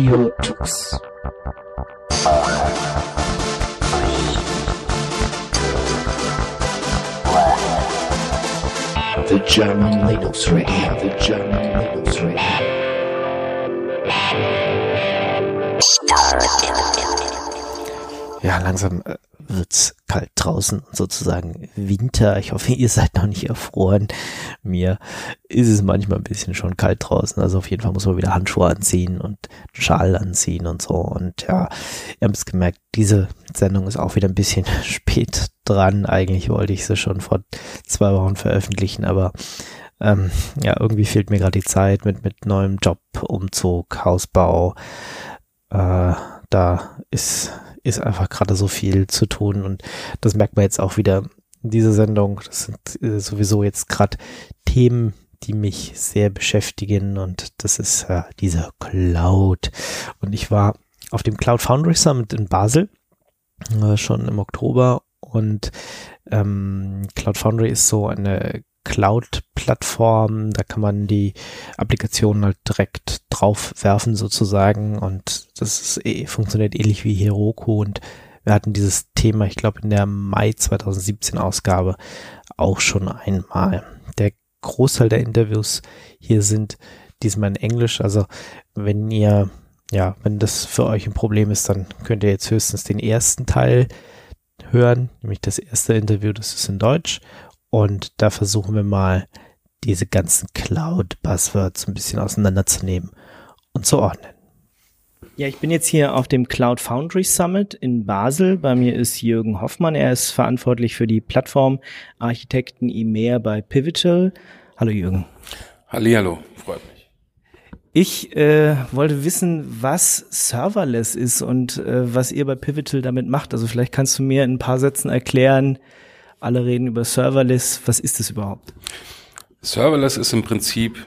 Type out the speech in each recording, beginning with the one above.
Audio-Tools. The German Linux Radio, the German Linux Radio. Ja, langsam wird's kalt draußen, sozusagen Winter. Ich hoffe, ihr seid noch nicht erfroren. Mir ist es manchmal ein bisschen schon kalt draußen. Also auf jeden Fall muss man wieder Handschuhe anziehen und Schal anziehen und so. Und ja, ihr habt es gemerkt, diese Sendung ist auch wieder ein bisschen spät dran. Eigentlich wollte ich sie schon vor 2 Wochen veröffentlichen, aber ja, irgendwie fehlt mir gerade die Zeit mit neuem Job, Umzug, Hausbau. Da ist einfach gerade so viel zu tun und das merkt man jetzt auch wieder in dieser Sendung. Das sind sowieso jetzt gerade Themen, die mich sehr beschäftigen und das ist dieser Cloud. Und ich war auf dem Cloud Foundry Summit in Basel schon im Oktober und Cloud Foundry ist so eine Cloud-Plattform, da kann man die Applikationen halt direkt drauf werfen sozusagen und das ist, funktioniert ähnlich wie Heroku und wir hatten dieses Thema, ich glaube in der Mai 2017 Ausgabe auch schon einmal. Der Großteil der Interviews hier sind diesmal in Englisch, also wenn ihr, ja, wenn das für euch ein Problem ist, dann könnt ihr jetzt höchstens den ersten Teil hören, nämlich das erste Interview, das ist in Deutsch. Und da versuchen wir mal, diese ganzen Cloud-Buzzwords ein bisschen auseinanderzunehmen und zu ordnen. Ja, ich bin jetzt hier auf dem Cloud Foundry Summit in Basel. Bei mir ist Jürgen Hoffmann. Er ist verantwortlich für die Plattform Architekten EMEA bei Pivotal. Hallo Jürgen. Hallihallo, freut mich. Ich wollte wissen, was Serverless ist und was ihr bei Pivotal damit macht. Also vielleicht kannst du mir in ein paar Sätzen erklären, alle reden über Serverless. Was ist das überhaupt? Serverless ist im Prinzip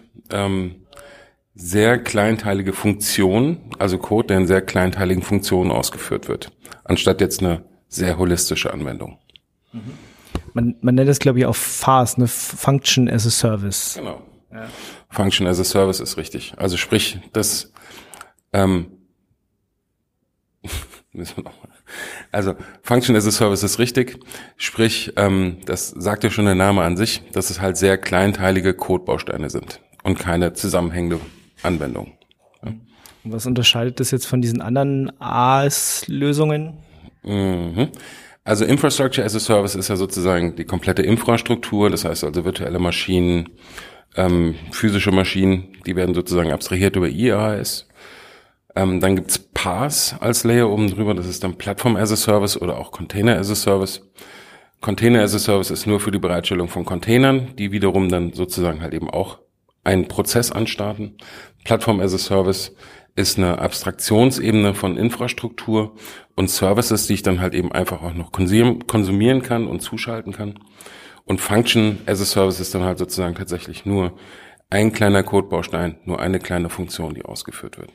sehr kleinteilige Funktionen, also Code, der in sehr kleinteiligen Funktionen ausgeführt wird, anstatt jetzt eine sehr holistische Anwendung. Mhm. Man nennt das, glaube ich, auch FaaS, ne? Function as a Service. Genau. Ja. Function as a Service ist richtig. Also sprich, das Also Function as a Service ist richtig, sprich, das sagt ja schon der Name an sich, dass es halt sehr kleinteilige Codebausteine sind und keine zusammenhängende Anwendung. Ja. Und was unterscheidet das jetzt von diesen anderen IaaS-Lösungen? Mhm. Also Infrastructure as a Service ist ja sozusagen die komplette Infrastruktur, das heißt also virtuelle Maschinen, physische Maschinen, die werden sozusagen abstrahiert über IaaS. Dann gibt's PaaS als Layer oben drüber, das ist dann Plattform as a Service oder auch Container as a Service. Container as a Service ist nur für die Bereitstellung von Containern, die wiederum dann sozusagen halt eben auch einen Prozess anstarten. Plattform as a Service ist eine Abstraktionsebene von Infrastruktur und Services, die ich dann halt eben einfach auch noch konsumieren kann und zuschalten kann. Und Function as a Service ist dann halt sozusagen tatsächlich nur ein kleiner Codebaustein, nur eine kleine Funktion, die ausgeführt wird.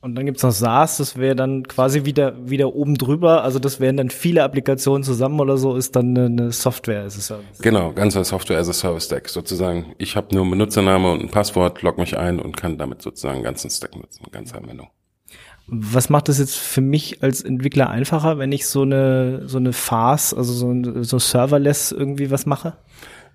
Und dann gibt's noch SaaS, das wäre dann quasi wieder oben drüber, also das wären dann viele Applikationen zusammen oder so, ist dann eine Software as a Service. Genau, ganzer Software as a Service Stack sozusagen. Ich habe nur einen Benutzername und ein Passwort, log mich ein und kann damit sozusagen einen ganzen Stack nutzen, eine ganze Anwendung. Was macht das jetzt für mich als Entwickler einfacher, wenn ich so eine FaaS, also so Serverless irgendwie was mache?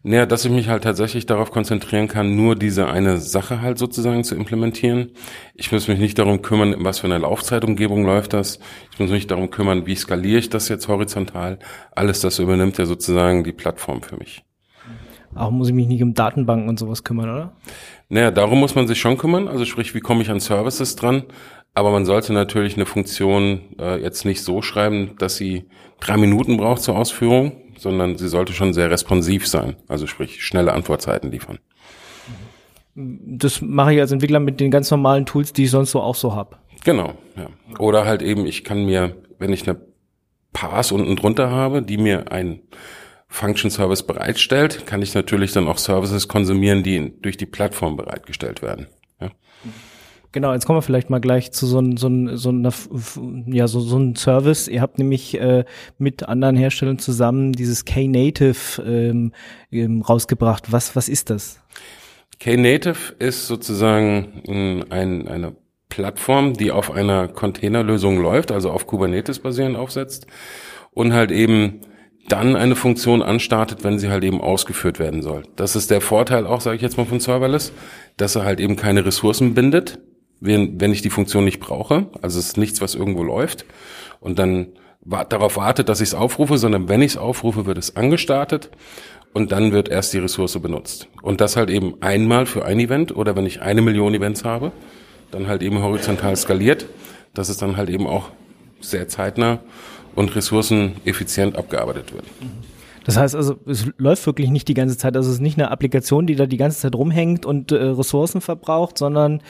Naja, dass ich mich halt tatsächlich darauf konzentrieren kann, nur diese eine Sache halt sozusagen zu implementieren. Ich muss mich nicht darum kümmern, in was für einer Laufzeitumgebung läuft das. Ich muss mich darum kümmern, wie skaliere ich das jetzt horizontal. Alles das übernimmt ja sozusagen die Plattform für mich. Auch muss ich mich nicht um Datenbanken und sowas kümmern, oder? Naja, darum muss man sich schon kümmern. Also sprich, wie komme ich an Services dran? Aber man sollte natürlich eine Funktion jetzt nicht so schreiben, dass sie 3 Minuten braucht zur Ausführung, sondern sie sollte schon sehr responsiv sein, also sprich schnelle Antwortzeiten liefern. Das mache ich als Entwickler mit den ganz normalen Tools, die ich sonst so auch so habe. Genau, ja. Oder halt eben, ich kann mir, wenn ich eine PaaS unten drunter habe, die mir einen Function Service bereitstellt, kann ich natürlich dann auch Services konsumieren, die durch die Plattform bereitgestellt werden. Ja. Genau, jetzt kommen wir vielleicht mal gleich zu so einem Service. Ihr habt nämlich mit anderen Herstellern zusammen dieses Knative rausgebracht. Was ist das? Knative ist sozusagen eine Plattform, die auf einer Containerlösung läuft, also auf Kubernetes basierend aufsetzt und halt eben dann eine Funktion anstartet, wenn sie halt eben ausgeführt werden soll. Das ist der Vorteil auch, sage ich jetzt mal, von Serverless, dass er halt eben keine Ressourcen bindet, wenn ich die Funktion nicht brauche. Also es ist nichts, was irgendwo läuft und dann darauf wartet, dass ich es aufrufe, sondern wenn ich es aufrufe, wird es angestartet und dann wird erst die Ressource benutzt. Und das halt eben einmal für ein Event oder wenn ich 1 Million Events habe, dann halt eben horizontal skaliert, dass es dann halt eben auch sehr zeitnah und ressourceneffizient abgearbeitet wird. Das heißt also, es läuft wirklich nicht die ganze Zeit, also es ist nicht eine Applikation, die da die ganze Zeit rumhängt und Ressourcen verbraucht, sondern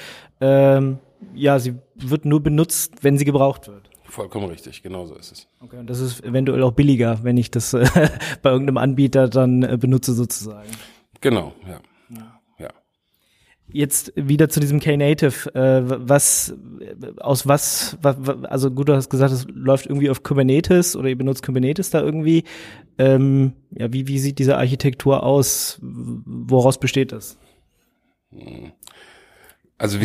sie wird nur benutzt, wenn sie gebraucht wird. Vollkommen richtig, genau so ist es. Okay, und das ist eventuell auch billiger, wenn ich das bei irgendeinem Anbieter dann benutze sozusagen. Genau, ja. Jetzt wieder zu diesem Knative. Also gut, du hast gesagt, es läuft irgendwie auf Kubernetes oder ihr benutzt Kubernetes da irgendwie. Wie sieht diese Architektur aus? Woraus besteht das? Also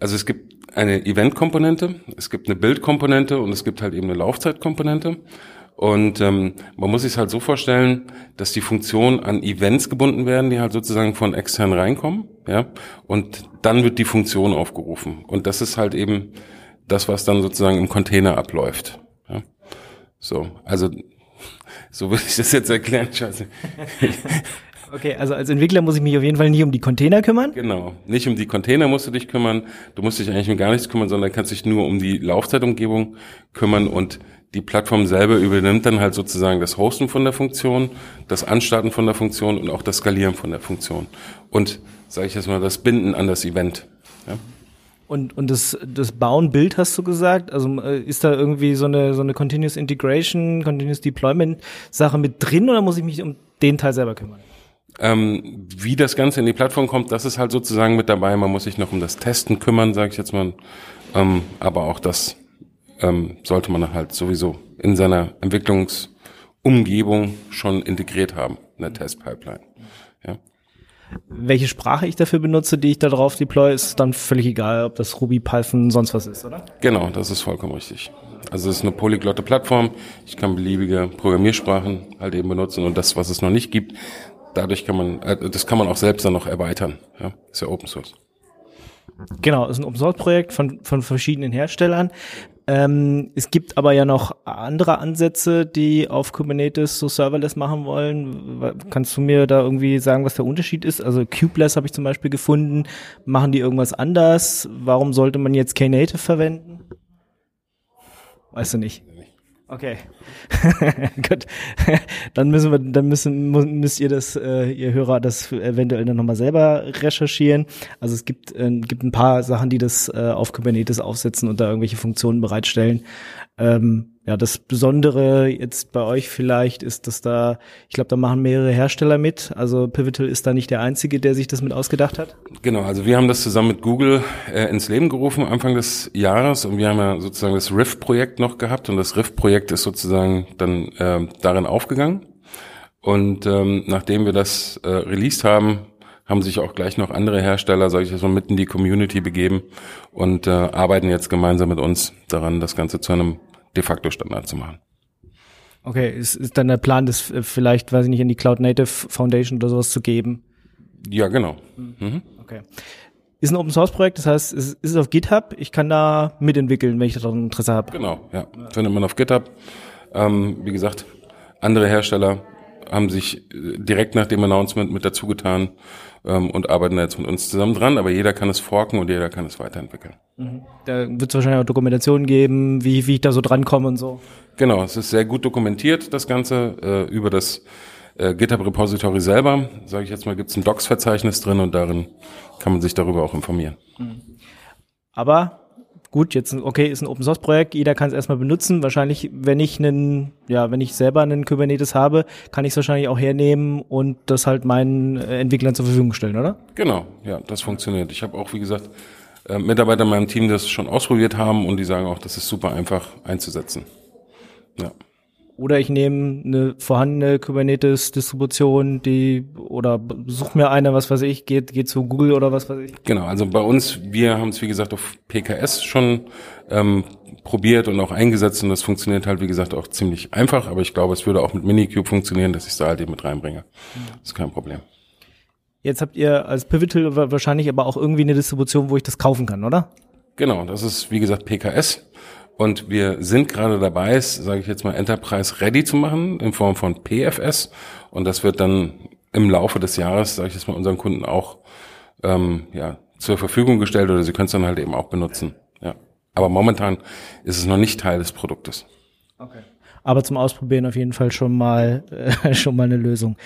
es gibt eine Event-Komponente, es gibt eine Build-Komponente und es gibt halt eben eine Laufzeit-Komponente. Und man muss sich halt so vorstellen, dass die Funktionen an Events gebunden werden, die halt sozusagen von extern reinkommen, ja, und dann wird die Funktion aufgerufen. Und das ist halt eben das, was dann sozusagen im Container abläuft. Ja. So, also so würde ich das jetzt erklären, Scheiße. Okay, also als Entwickler muss ich mich auf jeden Fall nicht um die Container kümmern? Genau, nicht um die Container musst du dich kümmern, du musst dich eigentlich um gar nichts kümmern, sondern kannst dich nur um die Laufzeitumgebung kümmern und die Plattform selber übernimmt dann halt sozusagen das Hosten von der Funktion, das Anstarten von der Funktion und auch das Skalieren von der Funktion. Und, sage ich jetzt mal, das Binden an das Event. Ja. Und das Bauen-Build hast du gesagt? Also ist da irgendwie so eine Continuous Integration, Continuous Deployment Sache mit drin oder muss ich mich um den Teil selber kümmern? Wie das Ganze in die Plattform kommt, das ist halt sozusagen mit dabei. Man muss sich noch um das Testen kümmern, sage ich jetzt mal. Aber auch das sollte man halt sowieso in seiner Entwicklungsumgebung schon integriert haben, in der Test-Pipeline. Ja. Welche Sprache ich dafür benutze, die ich da drauf deploy, ist dann völlig egal, ob das Ruby, Python, sonst was ist, oder? Genau, das ist vollkommen richtig. Also es ist eine polyglotte Plattform, ich kann beliebige Programmiersprachen halt eben benutzen und das, was es noch nicht gibt, das kann man auch selbst dann noch erweitern. Ja, ist ja Open Source. Genau, ist ein Open Source Projekt von verschiedenen Herstellern. Es gibt aber ja noch andere Ansätze, die auf Kubernetes so Serverless machen wollen. Kannst du mir da irgendwie sagen, was der Unterschied ist? Also Kubeless habe ich zum Beispiel gefunden. Machen die irgendwas anders? Warum sollte man jetzt Knative verwenden? Weißt du nicht? Okay, gut. Müsst ihr das, ihr Hörer, das eventuell dann nochmal selber recherchieren. Also es gibt ein paar Sachen, die das auf Kubernetes aufsetzen und da irgendwelche Funktionen bereitstellen. Das Besondere jetzt bei euch vielleicht ist, dass da, ich glaube, da machen mehrere Hersteller mit. Also Pivotal ist da nicht der Einzige, der sich das mit ausgedacht hat. Genau, also wir haben das zusammen mit Google ins Leben gerufen Anfang des Jahres und wir haben ja sozusagen das Riff-Projekt noch gehabt und das Riff-Projekt ist sozusagen dann darin aufgegangen. Und nachdem wir das released haben, haben sich auch gleich noch andere Hersteller, sage ich jetzt mal, mitten in die Community begeben und arbeiten jetzt gemeinsam mit uns daran, das Ganze zu einem de facto Standard zu machen. Okay, ist dann der Plan, das vielleicht, weiß ich nicht, in die Cloud Native Foundation oder sowas zu geben? Ja, genau. Mhm. Okay. Ist ein Open-Source-Projekt, das heißt, es ist auf GitHub, ich kann da mitentwickeln, wenn ich da Interesse habe. Genau, ja. Findet man auf GitHub. Wie gesagt, andere Hersteller haben sich direkt nach dem Announcement mit dazu getan und arbeiten jetzt mit uns zusammen dran, aber jeder kann es forken und jeder kann es weiterentwickeln. Mhm. Da wird es wahrscheinlich auch Dokumentationen geben, wie ich da so drankomme und so. Genau, es ist sehr gut dokumentiert, das Ganze, über das GitHub-Repository selber, sage ich jetzt mal, gibt es ein Docs-Verzeichnis drin und darin kann man sich darüber auch informieren. Mhm. Aber gut, jetzt ist ein Open-Source-Projekt, jeder kann es erstmal benutzen. Wahrscheinlich, wenn ich selber einen Kubernetes habe, kann ich es wahrscheinlich auch hernehmen und das halt meinen Entwicklern zur Verfügung stellen, oder? Genau, ja, das funktioniert. Ich habe auch, wie gesagt, Mitarbeiter in meinem Team, die das schon ausprobiert haben und die sagen auch, das ist super einfach einzusetzen. Ja. Oder ich nehme eine vorhandene Kubernetes-Distribution, die, oder suche mir eine, was weiß ich, geht zu Google oder was weiß ich. Genau, also bei uns, wir haben es wie gesagt auf PKS schon probiert und auch eingesetzt und das funktioniert halt wie gesagt auch ziemlich einfach, aber ich glaube, es würde auch mit Minikube funktionieren, dass ich es da halt eben mit reinbringe. Das ist kein Problem. Jetzt habt ihr als Pivotal wahrscheinlich aber auch irgendwie eine Distribution, wo ich das kaufen kann, oder? Genau, das ist wie gesagt PKS. Und wir sind gerade dabei, es, sage ich jetzt mal, Enterprise ready zu machen in Form von PFS. Und das wird dann im Laufe des Jahres, sage ich jetzt mal, unseren Kunden auch zur Verfügung gestellt oder sie können es dann halt eben auch benutzen. Ja. Aber momentan ist es noch nicht Teil des Produktes. Okay. Aber zum Ausprobieren auf jeden Fall schon mal eine Lösung.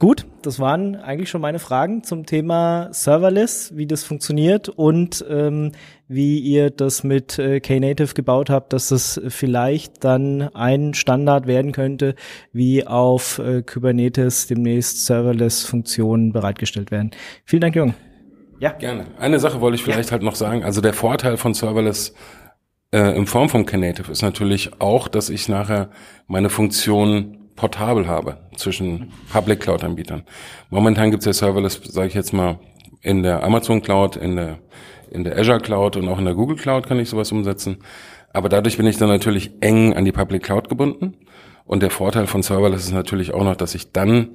Gut, das waren eigentlich schon meine Fragen zum Thema Serverless, wie das funktioniert und wie ihr das mit Knative gebaut habt, dass das vielleicht dann ein Standard werden könnte, wie auf Kubernetes demnächst Serverless-Funktionen bereitgestellt werden. Vielen Dank, Jürgen. Ja, gerne. Eine Sache wollte ich vielleicht halt noch sagen. Also der Vorteil von Serverless in Form von Knative ist natürlich auch, dass ich nachher meine Funktion portabel habe zwischen Public Cloud Anbietern. Momentan gibt es ja Serverless, sage ich jetzt mal, in der Amazon Cloud, in der Azure Cloud und auch in der Google Cloud kann ich sowas umsetzen. Aber dadurch bin ich dann natürlich eng an die Public Cloud gebunden. Und der Vorteil von Serverless ist natürlich auch noch, dass ich dann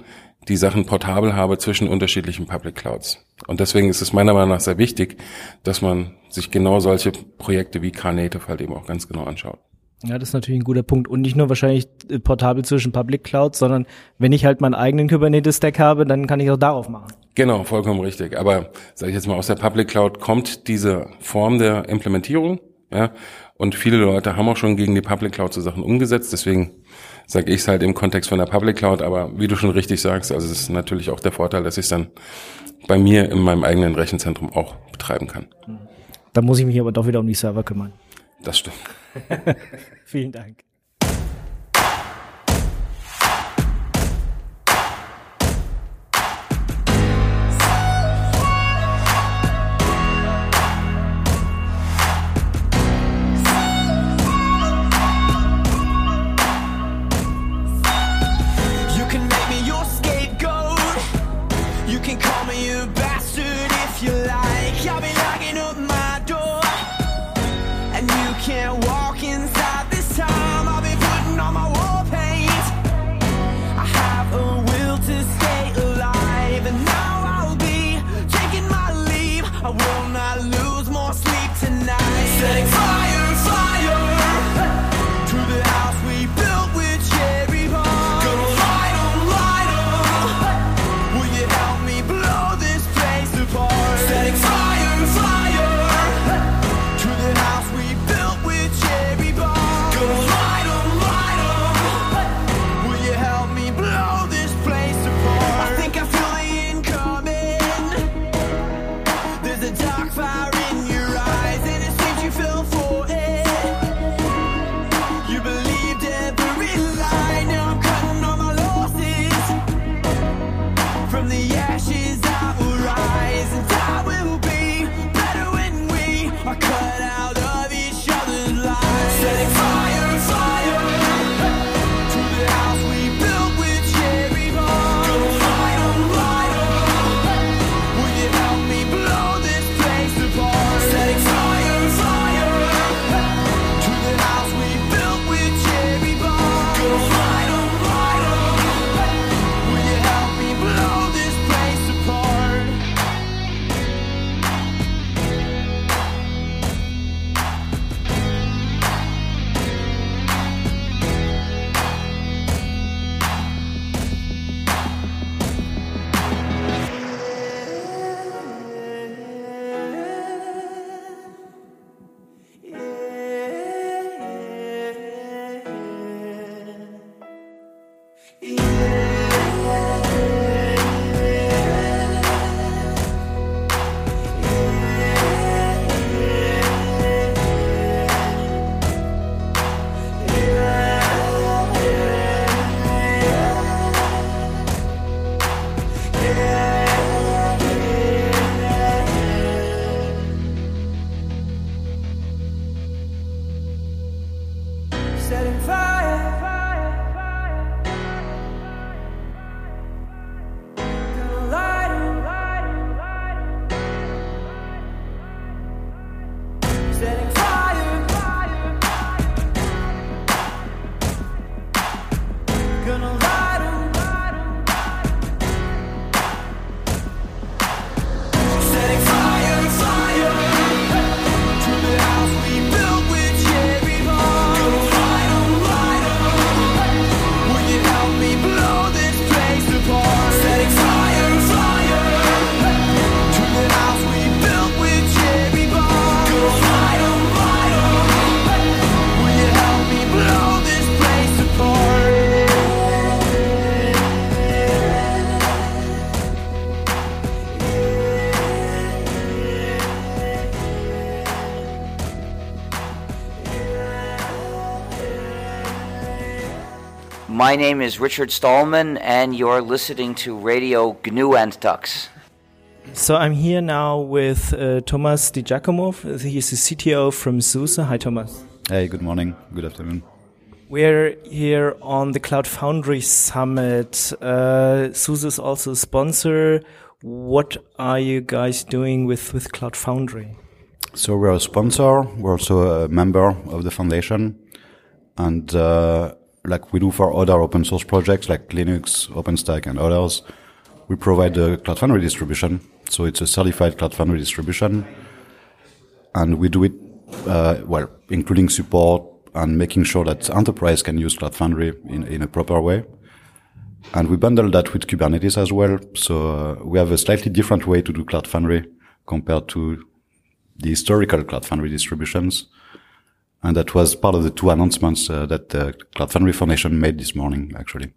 die Sachen portabel habe zwischen unterschiedlichen Public Clouds. Und deswegen ist es meiner Meinung nach sehr wichtig, dass man sich genau solche Projekte wie Knative halt eben auch ganz genau anschaut. Ja, das ist natürlich ein guter Punkt. Und nicht nur wahrscheinlich portabel zwischen Public Clouds, sondern wenn ich halt meinen eigenen Kubernetes-Stack habe, dann kann ich auch darauf machen. Genau, vollkommen richtig. Aber sage ich jetzt mal, aus der Public Cloud kommt diese Form der Implementierung. Ja, und viele Leute haben auch schon gegen die Public Cloud so Sachen umgesetzt. Deswegen sage ich es halt im Kontext von der Public Cloud. Aber wie du schon richtig sagst, also es ist natürlich auch der Vorteil, dass ich es dann bei mir in meinem eigenen Rechenzentrum auch betreiben kann. Da muss ich mich aber doch wieder um die Server kümmern. Das stimmt. Vielen Dank. Setting fire, fire, fire. My name is Richard Stallman, and you're listening to Radio GNU and Tux. So I'm here now with Thomas DiGiacomo. He's the CTO from SUSE. Hi, Thomas. Hey, good morning. Good afternoon. We're here on the Cloud Foundry Summit. SUSE is also a sponsor. What are you guys doing with Cloud Foundry? So we're a sponsor. We're also a member of the foundation. And like we do for other open source projects like Linux, OpenStack, and others, we provide the Cloud Foundry distribution. So it's a certified Cloud Foundry distribution. And we do it, well, including support and making sure that enterprise can use Cloud Foundry in a proper way. And we bundle that with Kubernetes as well. So we have a slightly different way to do Cloud Foundry compared to the historical Cloud Foundry distributions. And that was part of the two announcements that the Cloud Foundry Foundation made this morning, actually.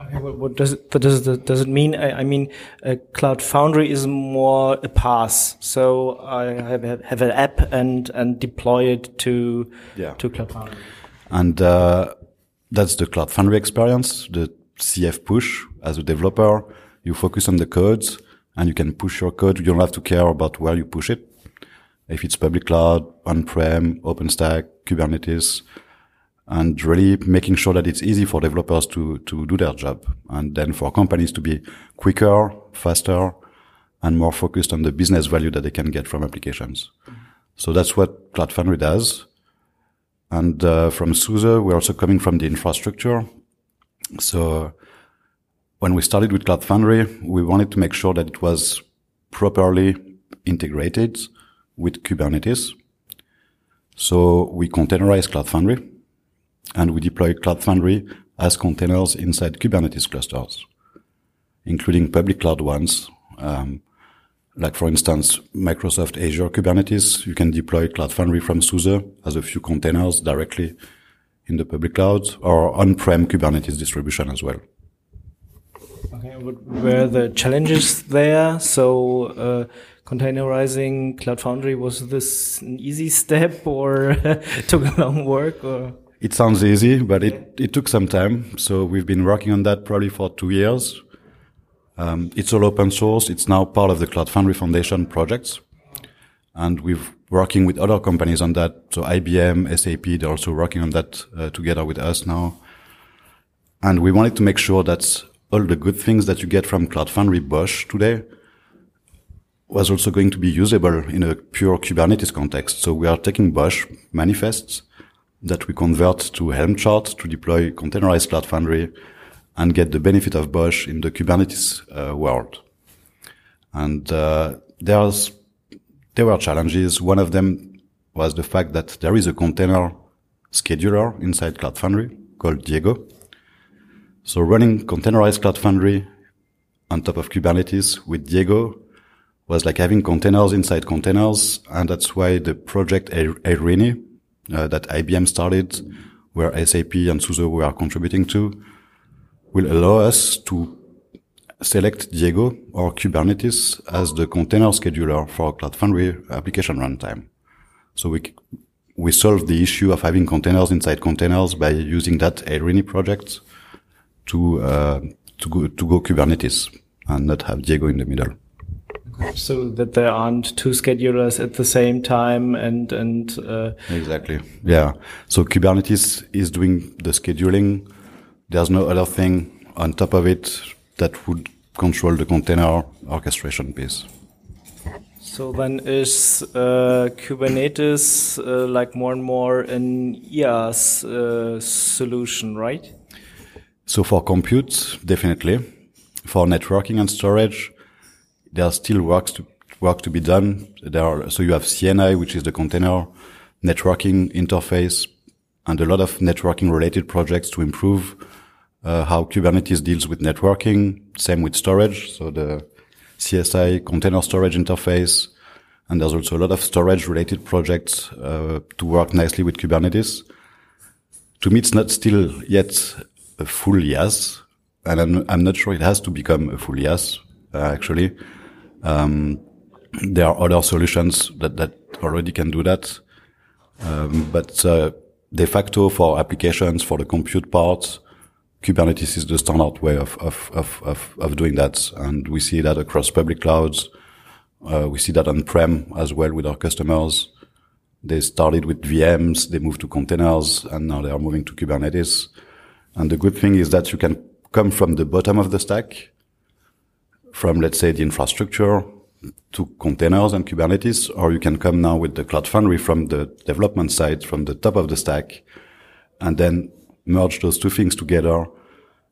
Okay, what does it mean? I mean, Cloud Foundry is more a PaaS. So I have an app and deploy it to Cloud Foundry. And that's the Cloud Foundry experience, the CF push. As a developer, you focus on the codes and you can push your code. You don't have to care about where you push it. If it's public cloud, on-prem, OpenStack, Kubernetes, and really making sure that it's easy for developers to do their job, and then for companies to be quicker, faster, and more focused on the business value that they can get from applications. So that's what Cloud Foundry does. And from SUSE, we're also coming from the infrastructure. So when we started with Cloud Foundry, we wanted to make sure that it was properly integrated with Kubernetes. So we containerize Cloud Foundry and we deploy Cloud Foundry as containers inside Kubernetes clusters, including public cloud ones. Like for instance, Microsoft Azure Kubernetes, you can deploy Cloud Foundry from SUSE as a few containers directly in the public cloud or on-prem Kubernetes distribution as well. Okay, what were the challenges there? So, containerizing Cloud Foundry, was this an easy step or took a long work? Or? It sounds easy, but it took some time. So we've been working on that probably for 2 years. It's all open source. It's now part of the Cloud Foundry Foundation projects. And we're working with other companies on that. So IBM, SAP, they're also working on that together with us now. And we wanted to make sure that all the good things that you get from Cloud Foundry BOSH today was also going to be usable in a pure Kubernetes context. So we are taking BOSH manifests that we convert to Helm charts to deploy containerized Cloud Foundry and get the benefit of BOSH in the Kubernetes world. And there were challenges. One of them was the fact that there is a container scheduler inside Cloud Foundry called Diego. So running containerized Cloud Foundry on top of Kubernetes with Diego was like having containers inside containers, and that's why the project Eirini that IBM started, where SAP and SUSE were contributing to, will allow us to select Diego or Kubernetes as the container scheduler for Cloud Foundry application runtime. So we solved the issue of having containers inside containers by using that Eirini project to go Kubernetes and not have Diego in the middle. So that there aren't two schedulers at the same time and exactly. Yeah. So Kubernetes is doing the scheduling. There's no other thing on top of it that would control the container orchestration piece. So then is Kubernetes like more and more an IaaS solution, right? So for compute, definitely. For networking and storage, there are still work to be done. So you have CNI, which is the container networking interface, and a lot of networking related projects to improve how Kubernetes deals with networking. Same with storage. So the CSI container storage interface. And there's also a lot of storage related projects to work nicely with Kubernetes. To me, it's not still yet a full IaaS. And I'm not sure it has to become a full IaaS, actually. There are other solutions that already can do that. But de facto for applications, for the compute part, Kubernetes is the standard way of doing that. And we see that across public clouds. We see that on-prem as well with our customers. They started with VMs, they moved to containers, and now they are moving to Kubernetes. And the good thing is that you can come from the bottom of the stack, from, let's say, the infrastructure to containers and Kubernetes, or you can come now with the Cloud Foundry from the development side, from the top of the stack, and then merge those two things together,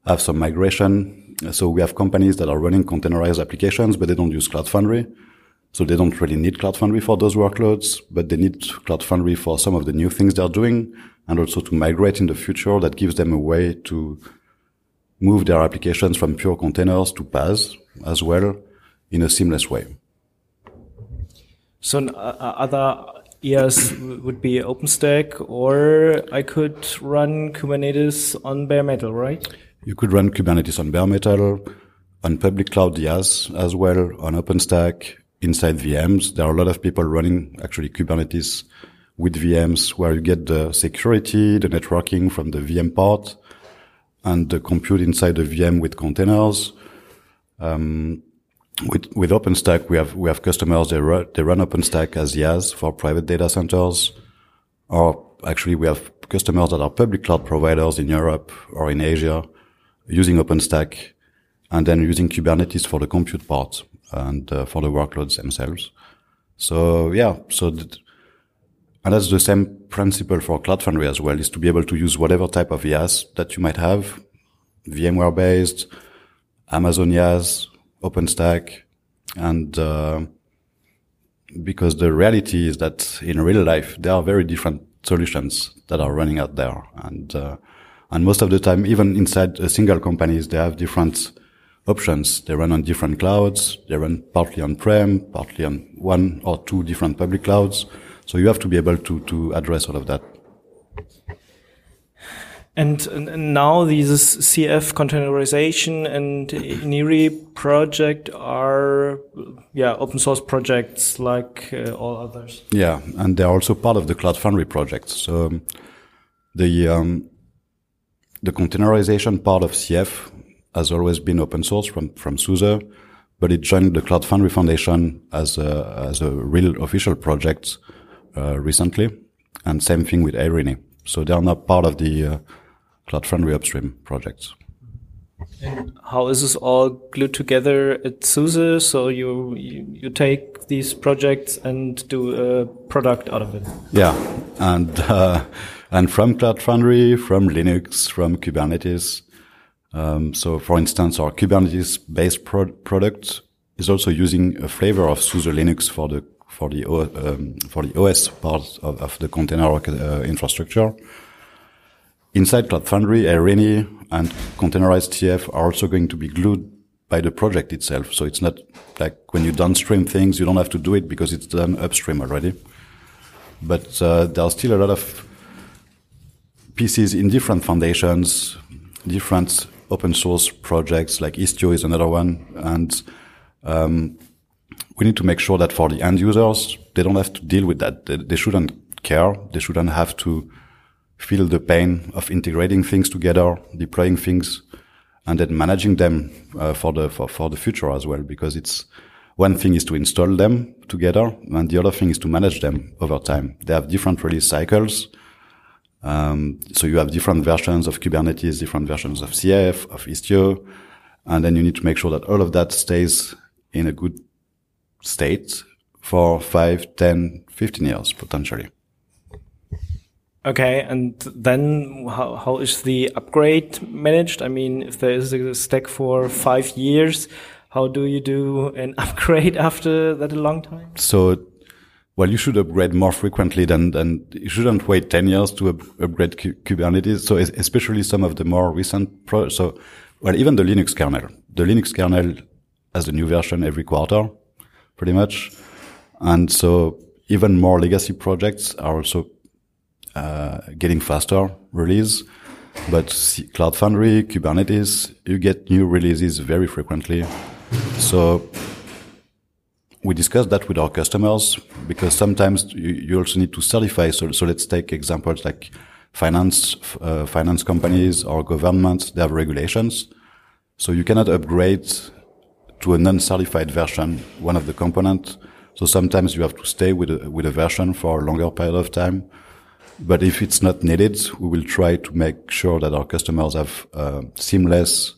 have some migration. So we have companies that are running containerized applications, but they don't use Cloud Foundry. So they don't really need Cloud Foundry for those workloads, but they need Cloud Foundry for some of the new things they're doing, and also to migrate in the future. That gives them a way to move their applications from pure containers to PaaS as well in a seamless way. So other IaaS would be OpenStack, or I could run Kubernetes on bare metal, right? You could run Kubernetes on bare metal, on public cloud IaaS as well, on OpenStack, inside VMs. There are a lot of people running actually Kubernetes with VMs, where you get the security, the networking from the VM part, and the compute inside the VM with containers. With OpenStack, we have customers, they run OpenStack as IaaS for private data centers. Or actually, we have customers that are public cloud providers in Europe or in Asia using OpenStack and then using Kubernetes for the compute part and for the workloads themselves. So yeah, and that's the same principle for Cloud Foundry as well, is to be able to use whatever type of IaaS that you might have, VMware-based, Amazon IaaS, OpenStack, and because the reality is that in real life there are very different solutions that are running out there, and most of the time, even inside a single companies, they have different options. They run on different clouds. They run partly on-prem, partly on one or two different public clouds. So you have to be able to address all of that. And now these CF containerization and Eirini project are, open source projects like all others. Yeah, and they're also part of the Cloud Foundry project. So the containerization part of CF has always been open source from SUSE, but it joined the Cloud Foundry Foundation as a real official project recently. And same thing with Eirini. So they are not part of the Cloud Foundry upstream projects. And how is this all glued together at SUSE? So you take these projects and do a product out of it. Yeah, and from Cloud Foundry, from Linux, from Kubernetes. So for instance, our Kubernetes-based product is also using a flavor of SUSE Linux for the OS part of the container infrastructure. Inside Cloud Foundry, Eirini and containerized TF are also going to be glued by the project itself. So it's not like when you downstream things, you don't have to do it because it's done upstream already. But there are still a lot of pieces in different foundations, different open source projects, like Istio is another one. And we need to make sure that for the end users, they don't have to deal with that. They shouldn't care. They shouldn't have to feel the pain of integrating things together, deploying things, and then managing them for the future as well. Because it's one thing is to install them together, and the other thing is to manage them over time. They have different release cycles. So you have different versions of Kubernetes, different versions of CF, of Istio, and then you need to make sure that all of that stays in a good state for 5, 10, 15 years, potentially. Okay, and then how is the upgrade managed? I mean, if there is a stack for 5 years, how do you do an upgrade after that a long time? So, well, you should upgrade more frequently than you shouldn't wait 10 years to upgrade Kubernetes. So especially some of the more recent even the Linux kernel. The Linux kernel has a new version every quarter, pretty much. And so even more legacy projects are also getting faster release, but Cloud Foundry, Kubernetes, you get new releases very frequently. So we discuss that with our customers because sometimes you also need to certify. So let's take examples like finance companies or governments. They have regulations. So you cannot upgrade to a non-certified version, one of the components. So sometimes you have to stay with a version for a longer period of time. But if it's not needed, we will try to make sure that our customers have seamless,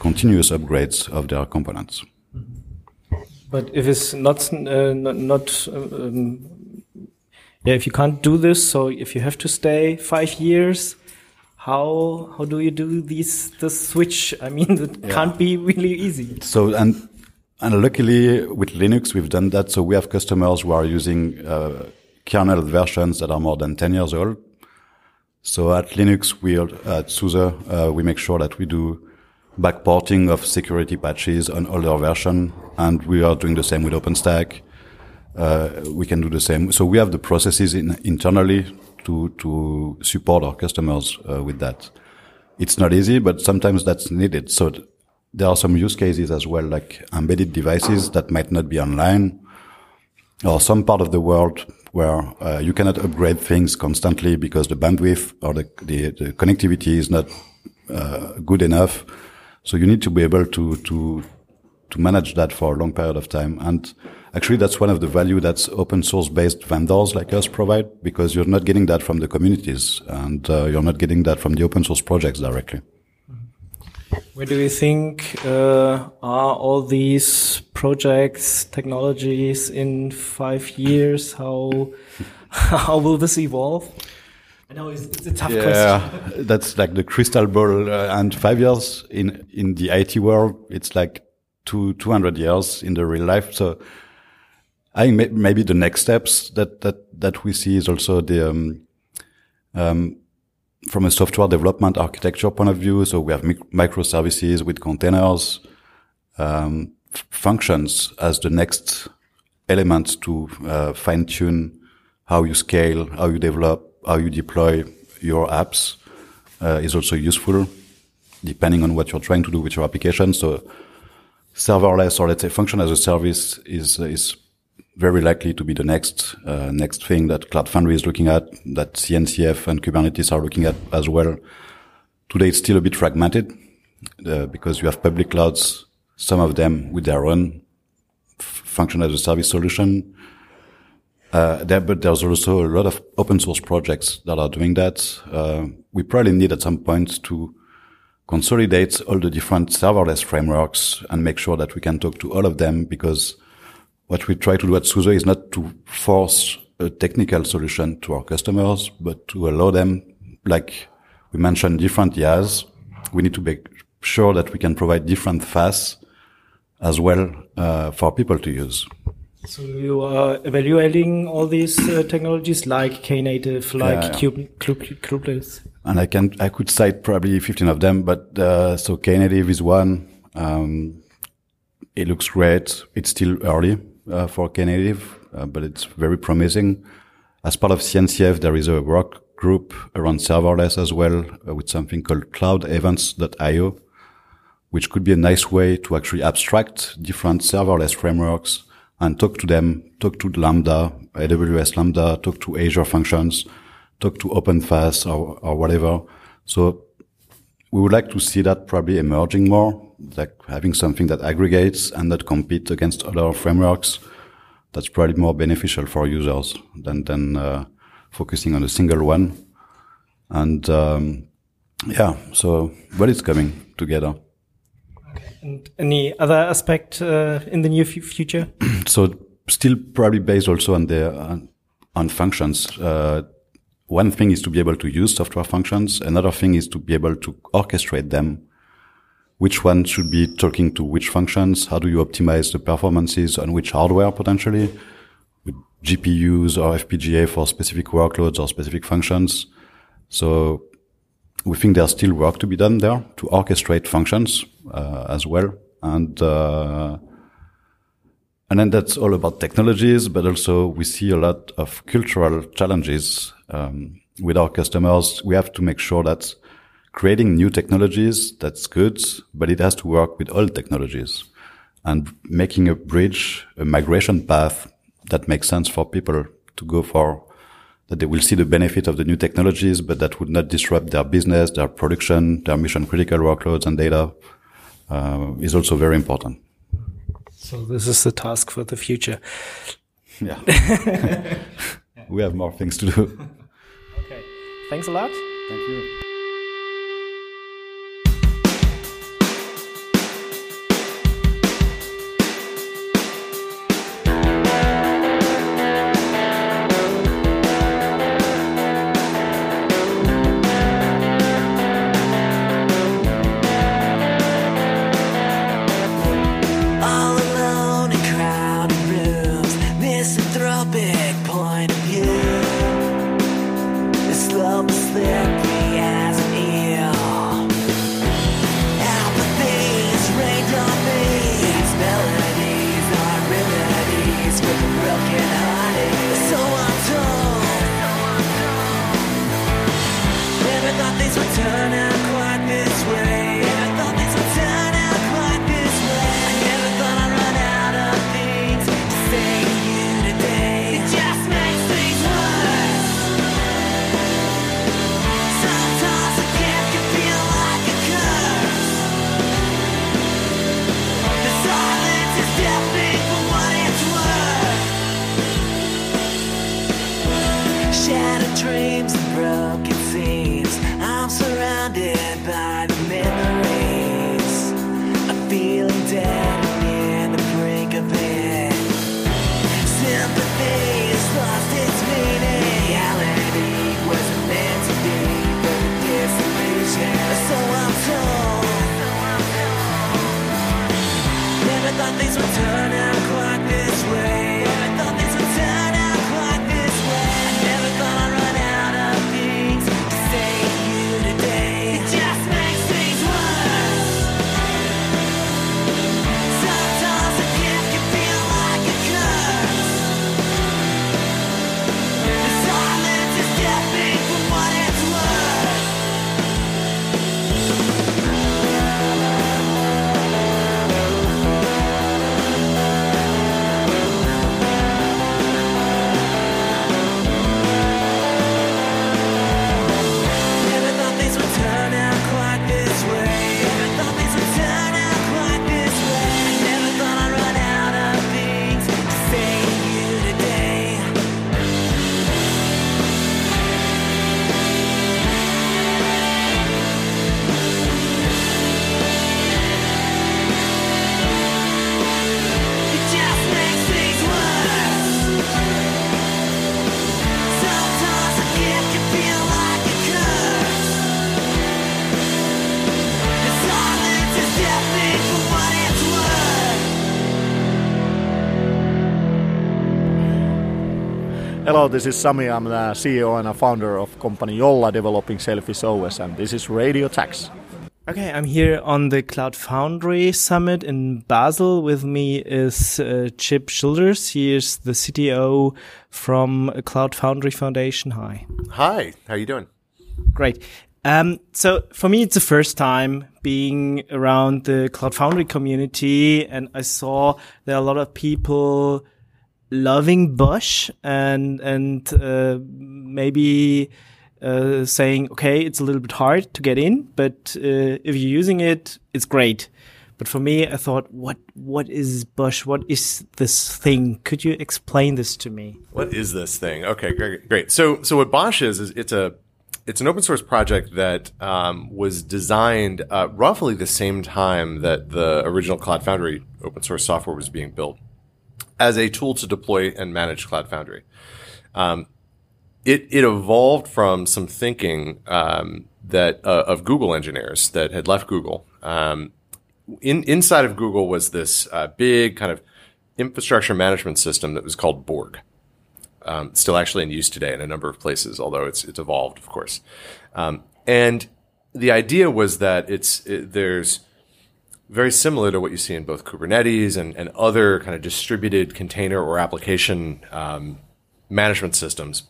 continuous upgrades of their components. But if it's if you can't do this, so if you have to stay 5 years, how do you do this switch? I mean, it can't be really easy. So and luckily with Linux we've done that. So we have customers who are using kernel versions that are more than 10 years old. So at Linux, at SUSE, we make sure that we do backporting of security patches on older version, and we are doing the same with OpenStack. We can do the same. So we have the processes internally to support our customers with that. It's not easy, but sometimes that's needed. So there are some use cases as well, like embedded devices that might not be online, or some part of the world where you cannot upgrade things constantly because the bandwidth or the connectivity is not good enough. So you need to be able to manage that for a long period of time. And actually, that's one of the value that open source based vendors like us provide, because you're not getting that from the communities and you're not getting that from the open source projects directly. Where do you think are all these projects, technologies in 5 years? How will this evolve? I know it's a tough question. Yeah, that's like the crystal ball. And 5 years in the IT world, it's like 200 years in the real life. So I think maybe the next steps that we see is also the from a software development architecture point of view. So we have microservices with containers, functions as the next element to fine tune how you scale, how you develop, how you deploy your apps is also useful depending on what you're trying to do with your application. So serverless, or let's say function as a service, is very likely to be the next thing that Cloud Foundry is looking at, that CNCF and Kubernetes are looking at as well. Today it's still a bit fragmented because you have public clouds, some of them with their own function as a service solution. But there's also a lot of open source projects that are doing that. We probably need at some point to consolidate all the different serverless frameworks and make sure that we can talk to all of them, because what we try to do at SUSE is not to force a technical solution to our customers, but to allow them, like we mentioned, different IaaS. We need to make sure that we can provide different FaaS as well for people to use. So you are evaluating all these technologies like Knative, Kubeless. And I could cite probably 15 of them, but so Knative is one. It looks great. It's still early for Knative, but it's very promising. As part of CNCF, there is a work group around serverless as well with something called cloudevents.io, which could be a nice way to actually abstract different serverless frameworks and talk to them, talk to Lambda, AWS Lambda, talk to Azure Functions, talk to OpenFaaS or whatever. So we would like to see that probably emerging more, like having something that aggregates and that compete against other frameworks. That's probably more beneficial for users than focusing on a single one. And but it's coming together. Okay. And any other aspect in the near future? So still probably based also on functions. one thing is to be able to use software functions. Another thing is to be able to orchestrate them. Which one should be talking to which functions? How do you optimize the performances on which hardware potentially? With GPUs or FPGA for specific workloads or specific functions. So we think there's still work to be done there to orchestrate functions as well. And then that's all about technologies, but also we see a lot of cultural challenges with our customers. We have to make sure that creating new technologies, that's good, but it has to work with old technologies. And making a bridge, a migration path that makes sense for people to go for, that they will see the benefit of the new technologies, but that would not disrupt their business, their production, their mission-critical workloads and data is also very important. So this is the task for the future. Yeah. We have more things to do. Okay. Thanks a lot. Thank you. Hello, this is Sami. I'm the CEO and a founder of company Yolla, developing Selfish OS, and this is Radio Tax. Okay, I'm here on the Cloud Foundry Summit in Basel. With me is Chip Childers. He is the CTO from Cloud Foundry Foundation. Hi. Hi, how are you doing? Great. So for me, it's the first time being around the Cloud Foundry community, and I saw there are a lot of people loving BOSH and maybe saying, okay, it's a little bit hard to get in, but if you're using it, it's great. But for me, I thought, what is BOSH? What is this thing? Could you explain this to me? What is this thing? Okay, great. So what BOSH is it's an open source project that was designed roughly the same time that the original Cloud Foundry open source software was being built, as a tool to deploy and manage Cloud Foundry. it evolved from some thinking of Google engineers that had left Google. Inside of Google was this big kind of infrastructure management system that was called Borg. Still actually in use today in a number of places, although it's evolved, of course. And the idea was that there's very similar to what you see in both Kubernetes and other kind of distributed container or application management systems.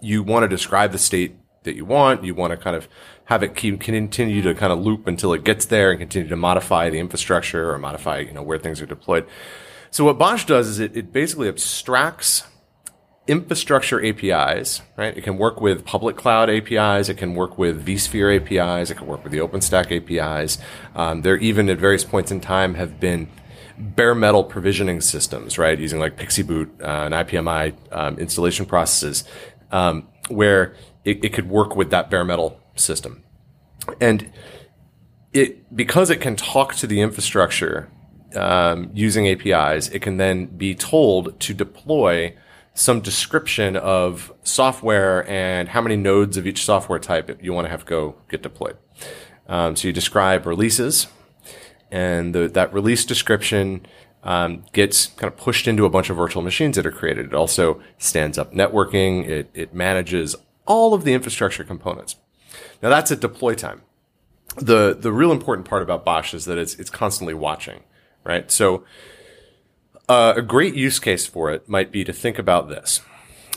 You want to describe the state that you want. You want to kind of have it continue to kind of loop until it gets there and continue to modify the infrastructure or modify, where things are deployed. So what BOSH does is it basically abstracts infrastructure APIs, right? It can work with public cloud APIs. It can work with vSphere APIs. It can work with the OpenStack APIs. There even at various points in time have been bare metal provisioning systems, right? Using like Pixie Boot and IPMI installation processes where it could work with that bare metal system. And because it can talk to the infrastructure using APIs, it can then be told to deploy some description of software and how many nodes of each software type you want to have go get deployed. So you describe releases, and that release description gets kind of pushed into a bunch of virtual machines that are created. It also stands up networking. It manages all of the infrastructure components. Now, that's at deploy time. The real important part about BOSH is that it's constantly watching, right? So a great use case for it might be to think about this.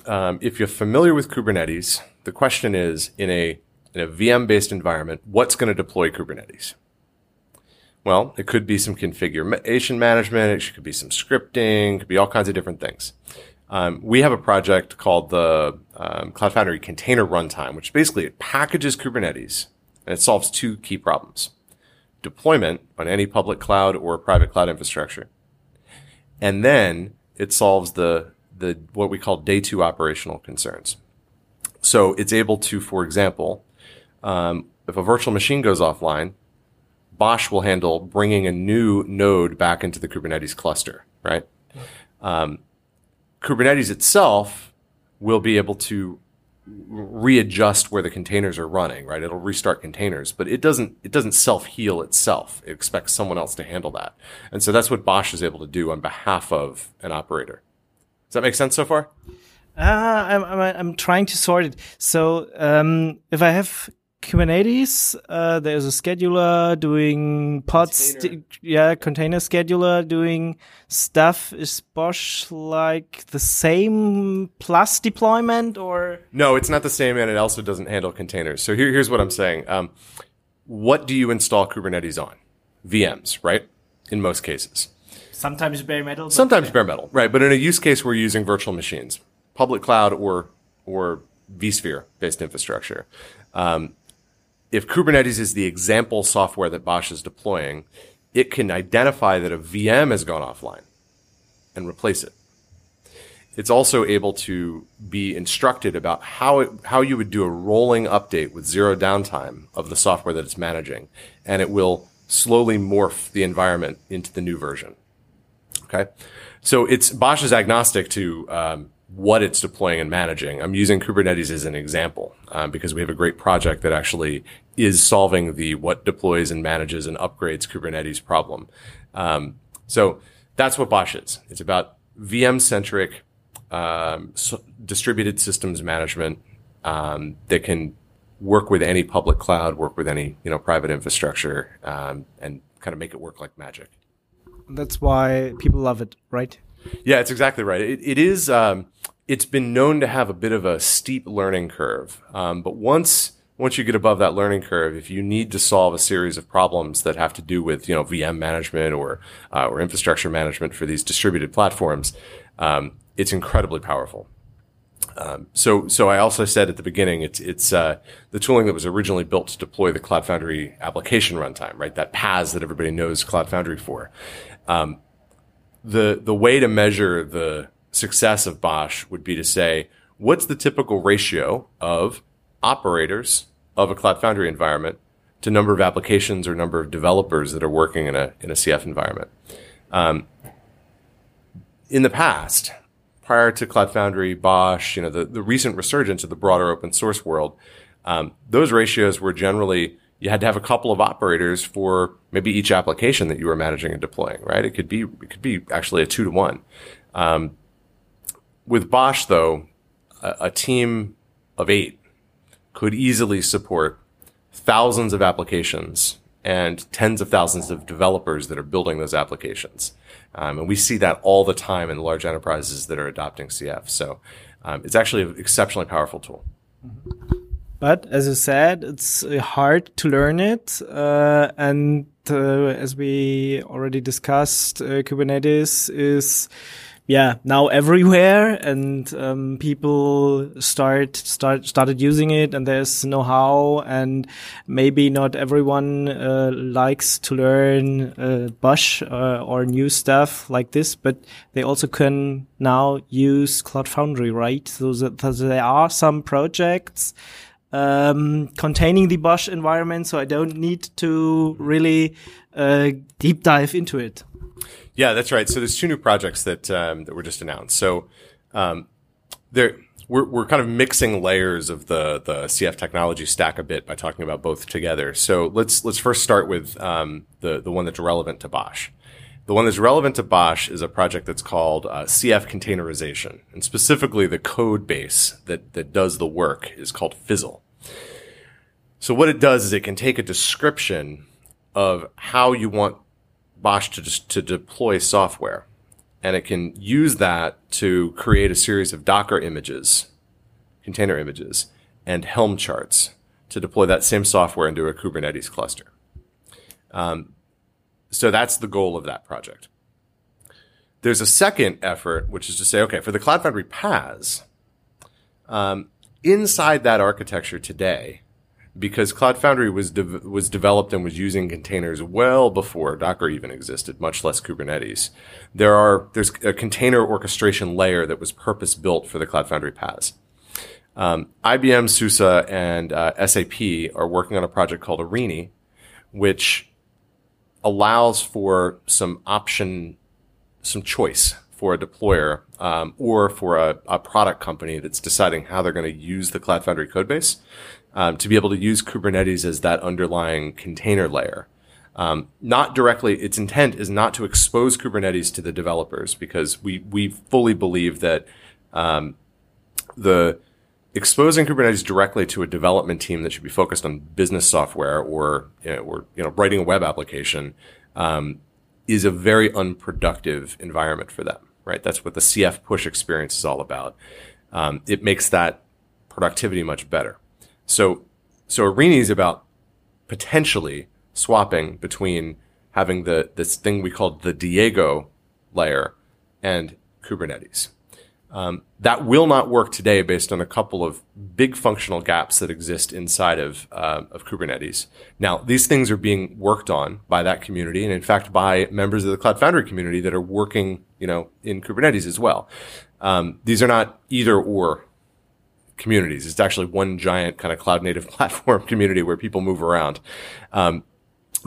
If you're familiar with Kubernetes, the question is, in a VM-based environment, what's going to deploy Kubernetes? Well, it could be some configuration management. It could be some scripting. It could be all kinds of different things. We have a project called the Cloud Foundry Container Runtime, which basically it packages Kubernetes, and it solves two key problems. Deployment on any public cloud or private cloud infrastructure. And then it solves the what we call day two operational concerns. So it's able to, for example, if a virtual machine goes offline, BOSH will handle bringing a new node back into the Kubernetes cluster, right? Kubernetes itself will be able to readjust where the containers are running, right? It'll restart containers, but it doesn't self-heal itself. It expects someone else to handle that. And so that's what BOSH is able to do on behalf of an operator. Does that make sense so far? I'm trying to sort it. So if I have Kubernetes, there's a scheduler doing pods, container scheduler doing stuff. Is BOSH like the same plus deployment or? No, it's not the same, and it also doesn't handle containers. So here's what I'm saying. What do you install Kubernetes on? VMs, right? In most cases. Sometimes bare metal. Sometimes bare metal, right. But in a use case, we're using virtual machines, public cloud or vSphere-based infrastructure. If Kubernetes is the example software that BOSH is deploying, it can identify that a VM has gone offline and replace it. It's also able to be instructed about how you would do a rolling update with zero downtime of the software that it's managing, and it will slowly morph the environment into the new version. Okay, so BOSH is agnostic to what it's deploying and managing. I'm using Kubernetes as an example because we have a great project that actually is solving the what deploys and manages and upgrades Kubernetes problem. So that's what BOSH is. It's about VM-centric distributed systems management that can work with any public cloud, work with any private infrastructure, and kind of make it work like magic. That's why people love it, right? Yeah, it's exactly right. It is. It's been known to have a bit of a steep learning curve, but once you get above that learning curve, if you need to solve a series of problems that have to do with VM management or infrastructure management for these distributed platforms, it's incredibly powerful. So I also said at the beginning, it's the tooling that was originally built to deploy the Cloud Foundry application runtime, right? That PaaS that everybody knows Cloud Foundry for. The way to measure the success of BOSH would be to say, what's the typical ratio of operators of a Cloud Foundry environment to number of applications or number of developers that are working in a CF environment? In the past, prior to Cloud Foundry, BOSH, you know, the recent resurgence of the broader open source world, those ratios were generally you had to have a couple of operators for maybe each application that you were managing and deploying, right? It could be actually a 2-to-1. With BOSH, though, a team of 8 could easily support thousands of applications and tens of thousands of developers that are building those applications. And we see that all the time in large enterprises that are adopting CF. So it's actually an exceptionally powerful tool. But as you said, it's hard to learn it. As we already discussed, Kubernetes is... yeah, now everywhere, and people started using it, and there's know-how, and maybe not everyone likes to learn BOSH or new stuff like this, but they also can now use Cloud Foundry, right? So there are some projects containing the BOSH environment, so I don't need to really deep dive into it. Yeah, that's right. So there's 2 new projects that were just announced. So we're kind of mixing layers of the CF technology stack a bit by talking about both together. So let's first start with the one that's relevant to BOSH. The one that's relevant to BOSH is a project that's called CF containerization, and specifically the code base that does the work is called Fizzle. So what it does is it can take a description of how you want BOSH to deploy software, and it can use that to create a series of Docker images, container images, and Helm charts to deploy that same software into a Kubernetes cluster. So that's the goal of that project. There's a second effort, which is to say, okay, for the Cloud Foundry PaaS, inside that architecture today, because Cloud Foundry was developed and was using containers well before Docker even existed, much less Kubernetes. There's a container orchestration layer that was purpose-built for the Cloud Foundry PaaS. IBM, SUSE, and SAP are working on a project called Eirini, which allows for some option, some choice for a deployer or for a product company that's deciding how they're going to use the Cloud Foundry codebase. To be able to use Kubernetes as that underlying container layer. Not directly, its intent is not to expose Kubernetes to the developers, because we fully believe that the exposing Kubernetes directly to a development team that should be focused on business software or writing a web application is a very unproductive environment for them, right? That's what the CF push experience is all about. It makes that productivity much better. So Eirini is about potentially swapping between having this thing we called the Diego layer and Kubernetes. That will not work today based on a couple of big functional gaps that exist inside of Kubernetes. Now, these things are being worked on by that community, and in fact by members of the Cloud Foundry community that are working, in Kubernetes as well. These are not either or communities. It's actually one giant kind of cloud-native platform community where people move around.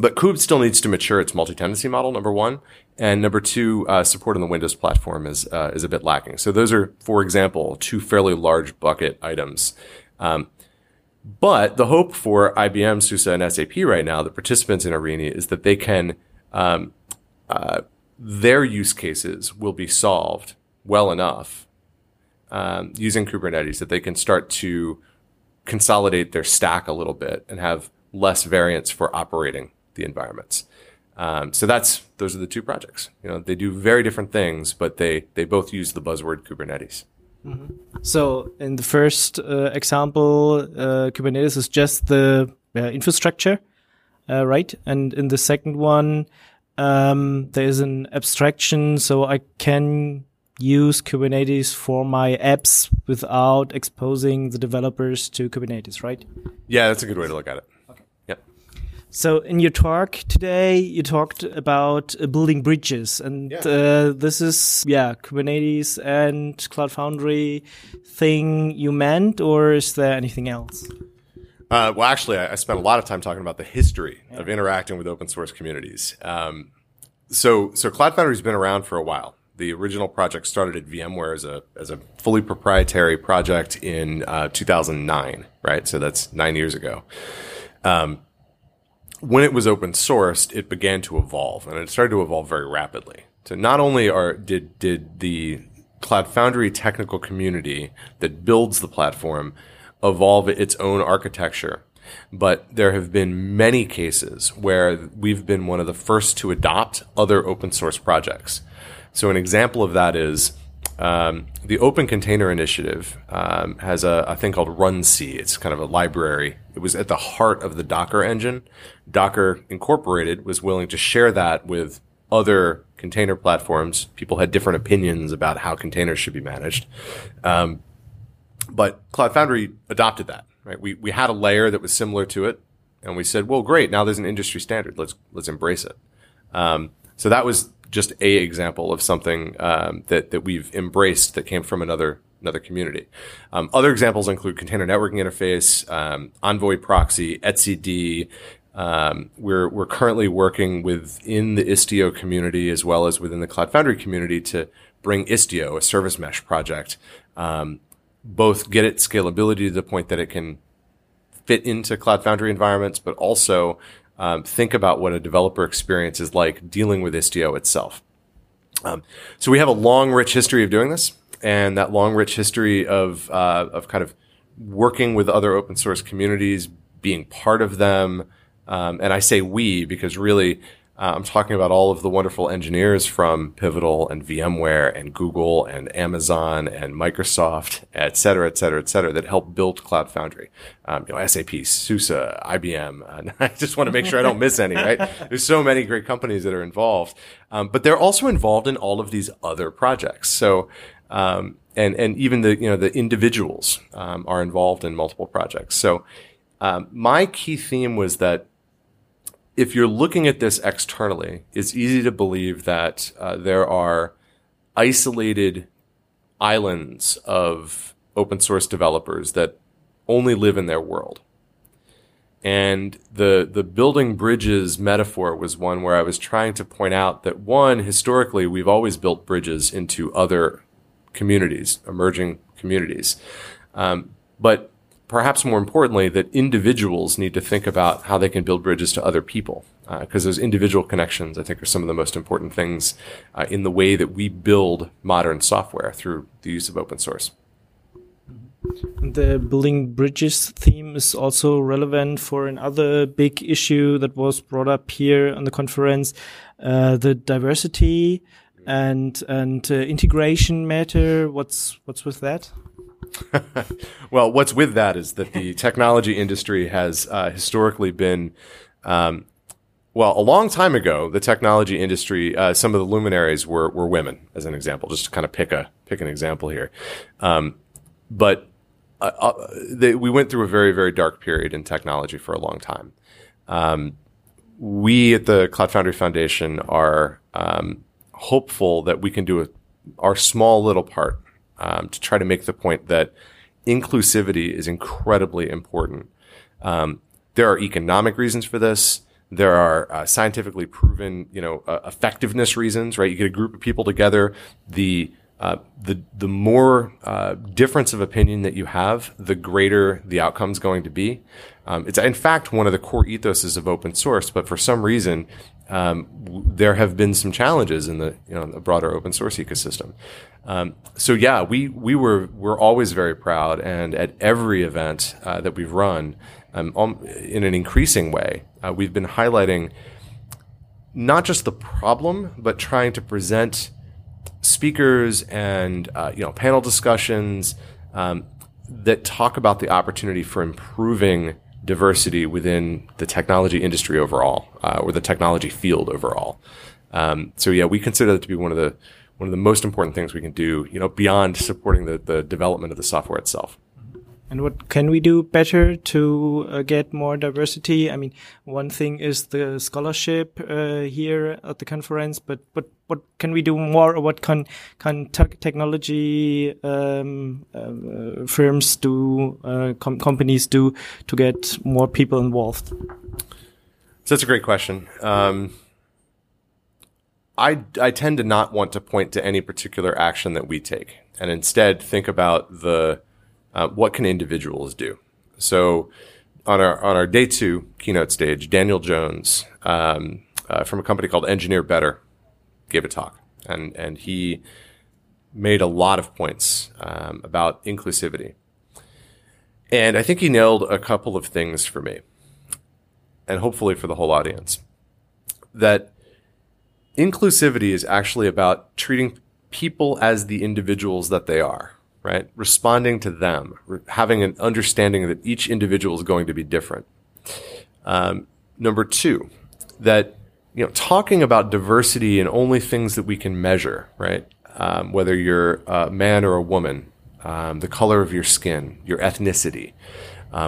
But Kube still needs to mature its multi-tenancy model, number one. And number two, support on the Windows platform is a bit lacking. So those are, for example, 2 fairly large bucket items. But the hope for IBM, SUSE, and SAP right now, the participants in Eirini, is that they can their use cases will be solved well enough using Kubernetes, that they can start to consolidate their stack a little bit and have less variance for operating the environments. So those are the 2 projects. They do very different things, but they both use the buzzword Kubernetes. Mm-hmm. So in the first example, Kubernetes is just the infrastructure, right? And in the second one, there is an abstraction, so I can use Kubernetes for my apps without exposing the developers to Kubernetes, right? Yeah, that's a good way to look at it. Okay. Yep. So in your talk today, you talked about building bridges, and this is, Kubernetes and Cloud Foundry thing you meant, or is there anything else? Well, actually, I spent a lot of time talking about the history of interacting with open source communities. So Cloud Foundry's been around for a while. The original project started at VMware as a fully proprietary project in 2009, right? So that's 9 years ago. When it was open sourced, it began to evolve, and it started to evolve very rapidly. So not only did the Cloud Foundry technical community that builds the platform evolve its own architecture, but there have been many cases where we've been one of the first to adopt other open source projects. So an example of that is the Open Container Initiative has a thing called RunC. It's kind of a library. It was at the heart of the Docker engine. Docker Incorporated was willing to share that with other container platforms. People had different opinions about how containers should be managed. But Cloud Foundry adopted that. Right? We had a layer that was similar to it, and we said, well, great, now there's an industry standard. Let's embrace it. So that was just a example of something that we've embraced that came from another community. Other examples include Container Networking Interface, Envoy Proxy, etcd. We're currently working within the Istio community as well as within the Cloud Foundry community to bring Istio, a service mesh project, both get its scalability to the point that it can fit into Cloud Foundry environments, but also think about what a developer experience is like dealing with Istio itself. So we have a long, rich history of doing this, and that long, rich history of kind of working with other open source communities, being part of them. And I say we because really I'm talking about all of the wonderful engineers from Pivotal and VMware and Google and Amazon and Microsoft, et cetera, that helped build Cloud Foundry. SAP, SUSE, IBM. And I just want to make sure I don't miss any, right? There's so many great companies that are involved. But they're also involved in all of these other projects. So, and even the individuals, are involved in multiple projects. So, my key theme was that if you're looking at this externally, it's easy to believe that there are isolated islands of open source developers that only live in their world. And the building bridges metaphor was one where I was trying to point out that, one, historically, we've always built bridges into other communities, emerging communities. But perhaps more importantly, that individuals need to think about how they can build bridges to other people, because those individual connections, I think, are some of the most important things in the way that we build modern software through the use of open source. The building bridges theme is also relevant for another big issue that was brought up here on the conference, the diversity and integration matter. What's with that? Well, what's with that is that the technology industry has historically been, a long time ago, the technology industry, some of the luminaries were women, as an example, just to kind of pick an example here. We went through a very, very dark period in technology for a long time. We at the Cloud Foundry Foundation are hopeful that we can do our small little part to try to make the point that inclusivity is incredibly important. There are economic reasons for this. There are scientifically proven, effectiveness reasons, right? You get a group of people together. The more difference of opinion that you have, the greater the outcome's going to be. It's in fact one of the core ethoses of open source, but for some reason, there have been some challenges in the broader open source ecosystem. We're always very proud, and at every event that we've run, in an increasing way, we've been highlighting not just the problem, but trying to present speakers and panel discussions that talk about the opportunity for improving diversity within the technology industry overall, or the technology field overall. We consider that to be one of the most important things we can do, beyond supporting the development of the software itself. And what can we do better to get more diversity? I mean, one thing is the scholarship here at the conference, but what can we do more? Or what can technology firms do, companies do to get more people involved? So that's a great question. I tend to not want to point to any particular action that we take, and instead think about the what can individuals do. So on our day two keynote stage, Daniel Jones from a company called Engineer Better gave a talk, and he made a lot of points about inclusivity. And I think he nailed a couple of things for me, and hopefully for the whole audience, that inclusivity is actually about treating people as the individuals that they are, right? Responding to them, having an understanding that each individual is going to be different. Number two, that, you know, talking about diversity and only things that we can measure, right? Whether you're a man or a woman, the color of your skin, your ethnicity,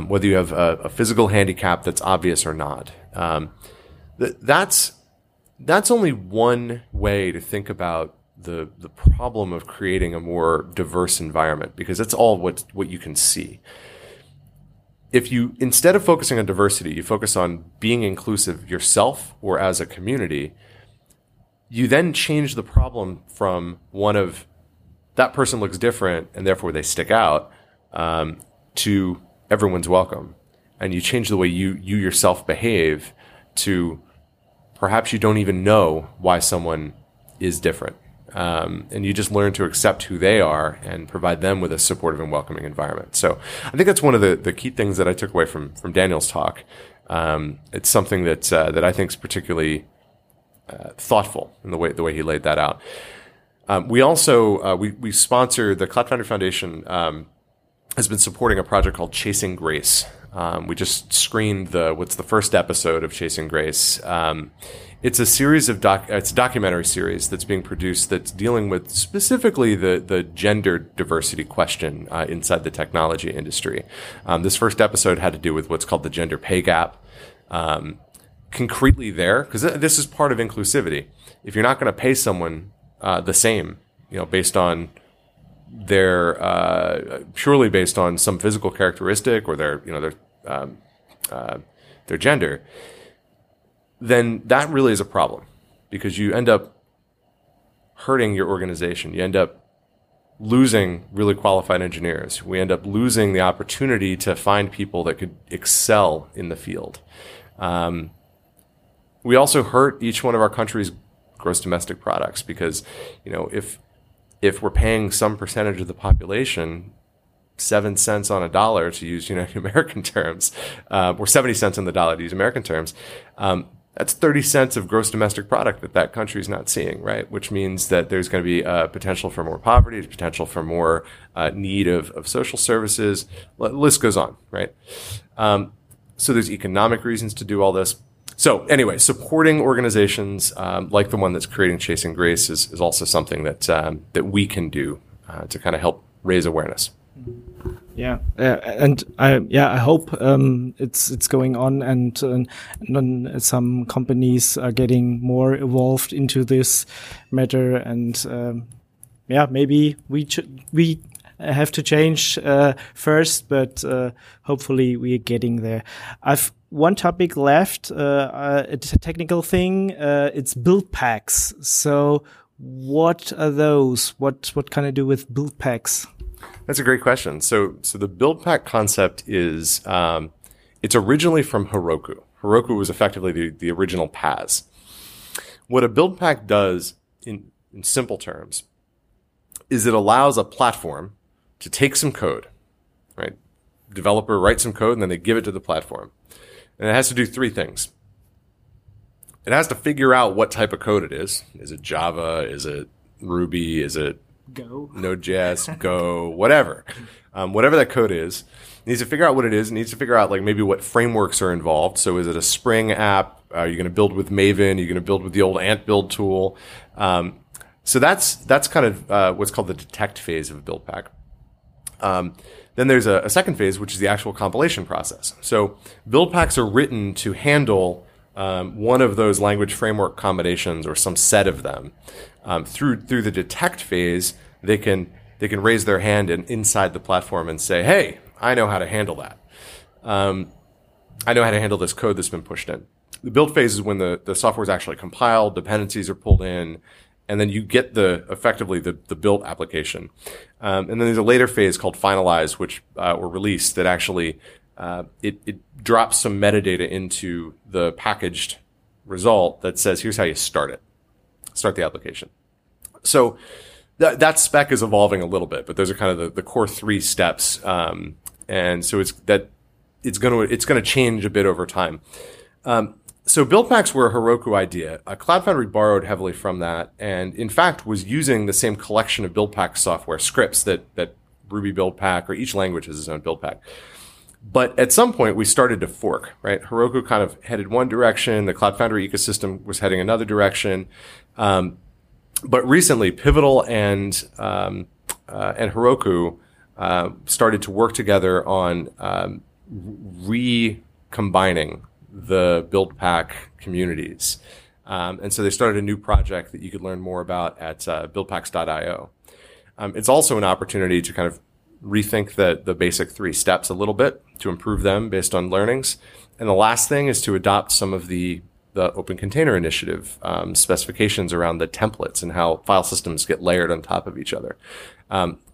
whether you have a physical handicap that's obvious or not. That's only one way to think about the problem of creating a more diverse environment, because that's all what you can see. If you, instead of focusing on diversity, you focus on being inclusive yourself or as a community, you then change the problem from one of that person looks different and therefore they stick out to everyone's welcome. And you change the way you yourself behave to perhaps you don't even know why someone is different. And you just learn to accept who they are and provide them with a supportive and welcoming environment. So I think that's one of the key things that I took away from Daniel's talk. It's something that I think is particularly thoughtful in the way he laid that out. We also we sponsor the Cloud Foundry Foundation has been supporting a project called Chasing Grace. We just screened the first episode of Chasing Grace. It's a series of it's a documentary series that's being produced that's dealing with specifically the gender diversity question inside the technology industry. This first episode had to do with what's called the gender pay gap. Concretely, there, because this is part of inclusivity. If you're not going to pay someone the same, you know, based on their purely based on some physical characteristic or their gender, then that really is a problem, because you end up hurting your organization. You end up losing really qualified engineers. We end up losing the opportunity to find people that could excel in the field. We also hurt each one of our country's gross domestic products, because, you know, if we're paying some percentage of the population 7 cents on a dollar, to use United American terms, or 70 cents on the dollar to use American terms, that's 30 cents of gross domestic product that country is not seeing, right? Which means that there's going to be potential for more poverty, potential for more need of social services. List goes on, right? So there's economic reasons to do all this. So anyway, supporting organizations like the one that's creating Chasing Grace is also something that we can do to kind of help raise awareness. Yeah, and I hope it's going on, and some companies are getting more involved into this matter, and maybe we have to change first, but hopefully we are getting there. I've one topic left. It's a technical thing. It's build packs. So what are those? What can I do with build packs? That's a great question. So the build pack concept is it's originally from Heroku. Heroku was effectively the original PaaS. What a build pack does in simple terms is it allows a platform to take some code, right? Developer writes some code and then they give it to the platform. And it has to do three things. It has to figure out what type of code it is. Is it Java? Is it Ruby? Is it Go? Node.js, Go, whatever. Whatever that code is, it needs to figure out what it is. It needs to figure out, like, maybe what frameworks are involved. So is it a Spring app? Are you going to build with Maven? Are you going to build with the old Ant build tool? So that's kind of what's called the detect phase of a build pack. Then there's a second phase, which is the actual compilation process. So build packs are written to handle one of those language framework combinations or some set of them. Through the detect phase, they can raise their hand inside the platform and say, "Hey, I know how to handle that. I know how to handle this code that's been pushed in." The build phase is when the software is actually compiled, dependencies are pulled in, and then you get effectively the built application. And then there's a later phase called finalize, which or release, that actually it drops some metadata into the packaged result that says, here's how you start it. Start the application. So that spec is evolving a little bit, but those are kind of the core three steps. And so it's going to change a bit over time. So build packs were a Heroku idea. Cloud Foundry borrowed heavily from that, and in fact was using the same collection of build pack software scripts that Ruby build pack, or each language has its own build pack. But at some point we started to fork, right? Heroku kind of headed one direction, the Cloud Foundry ecosystem was heading another direction. But recently Pivotal and Heroku started to work together on recombining the build pack communities. And so they started a new project that you could learn more about at buildpacks.io. It's also an opportunity to kind of rethink the basic three steps a little bit, to improve them based on learnings. And the last thing is to adopt some of the Open Container Initiative specifications around the templates and how file systems get layered on top of each other.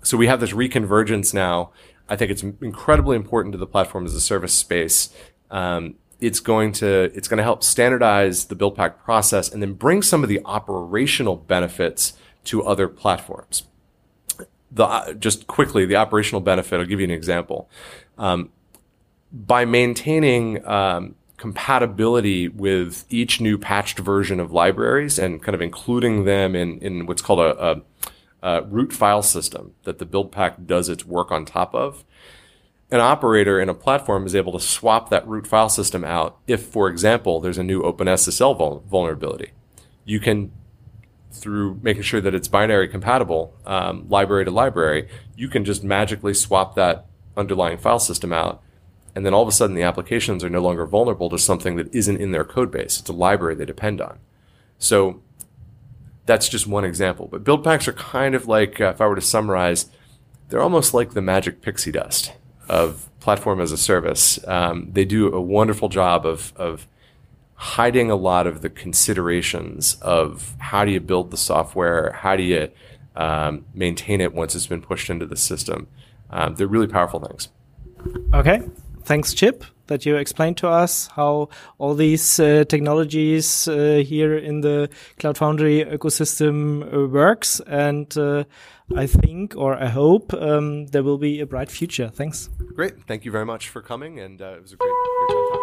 So we have this reconvergence now. I think it's incredibly important to the platform as a service space. It's going to help standardize the build pack process and then bring some of the operational benefits to other platforms. Just quickly, the operational benefit, I'll give you an example. By maintaining compatibility with each new patched version of libraries and kind of including them in what's called a root file system that the build pack does its work on top of, an operator in a platform is able to swap that root file system out if, for example, there's a new OpenSSL vulnerability. You can, through making sure that it's binary compatible, library to library, you can just magically swap that underlying file system out, and then all of a sudden the applications are no longer vulnerable to something that isn't in their code base. It's a library they depend on. So that's just one example. But build packs are kind of like, if I were to summarize, they're almost like the magic pixie dust of platform as a service. They do a wonderful job of hiding a lot of the considerations of how do you build the software, how do you maintain it once it's been pushed into the system. They're really powerful things. Okay, thanks, Chip, that you explained to us how all these technologies here in the Cloud Foundry ecosystem works. And I think, or I hope, there will be a bright future. Thanks. Great. Thank you very much for coming. And it was a great time talking to you.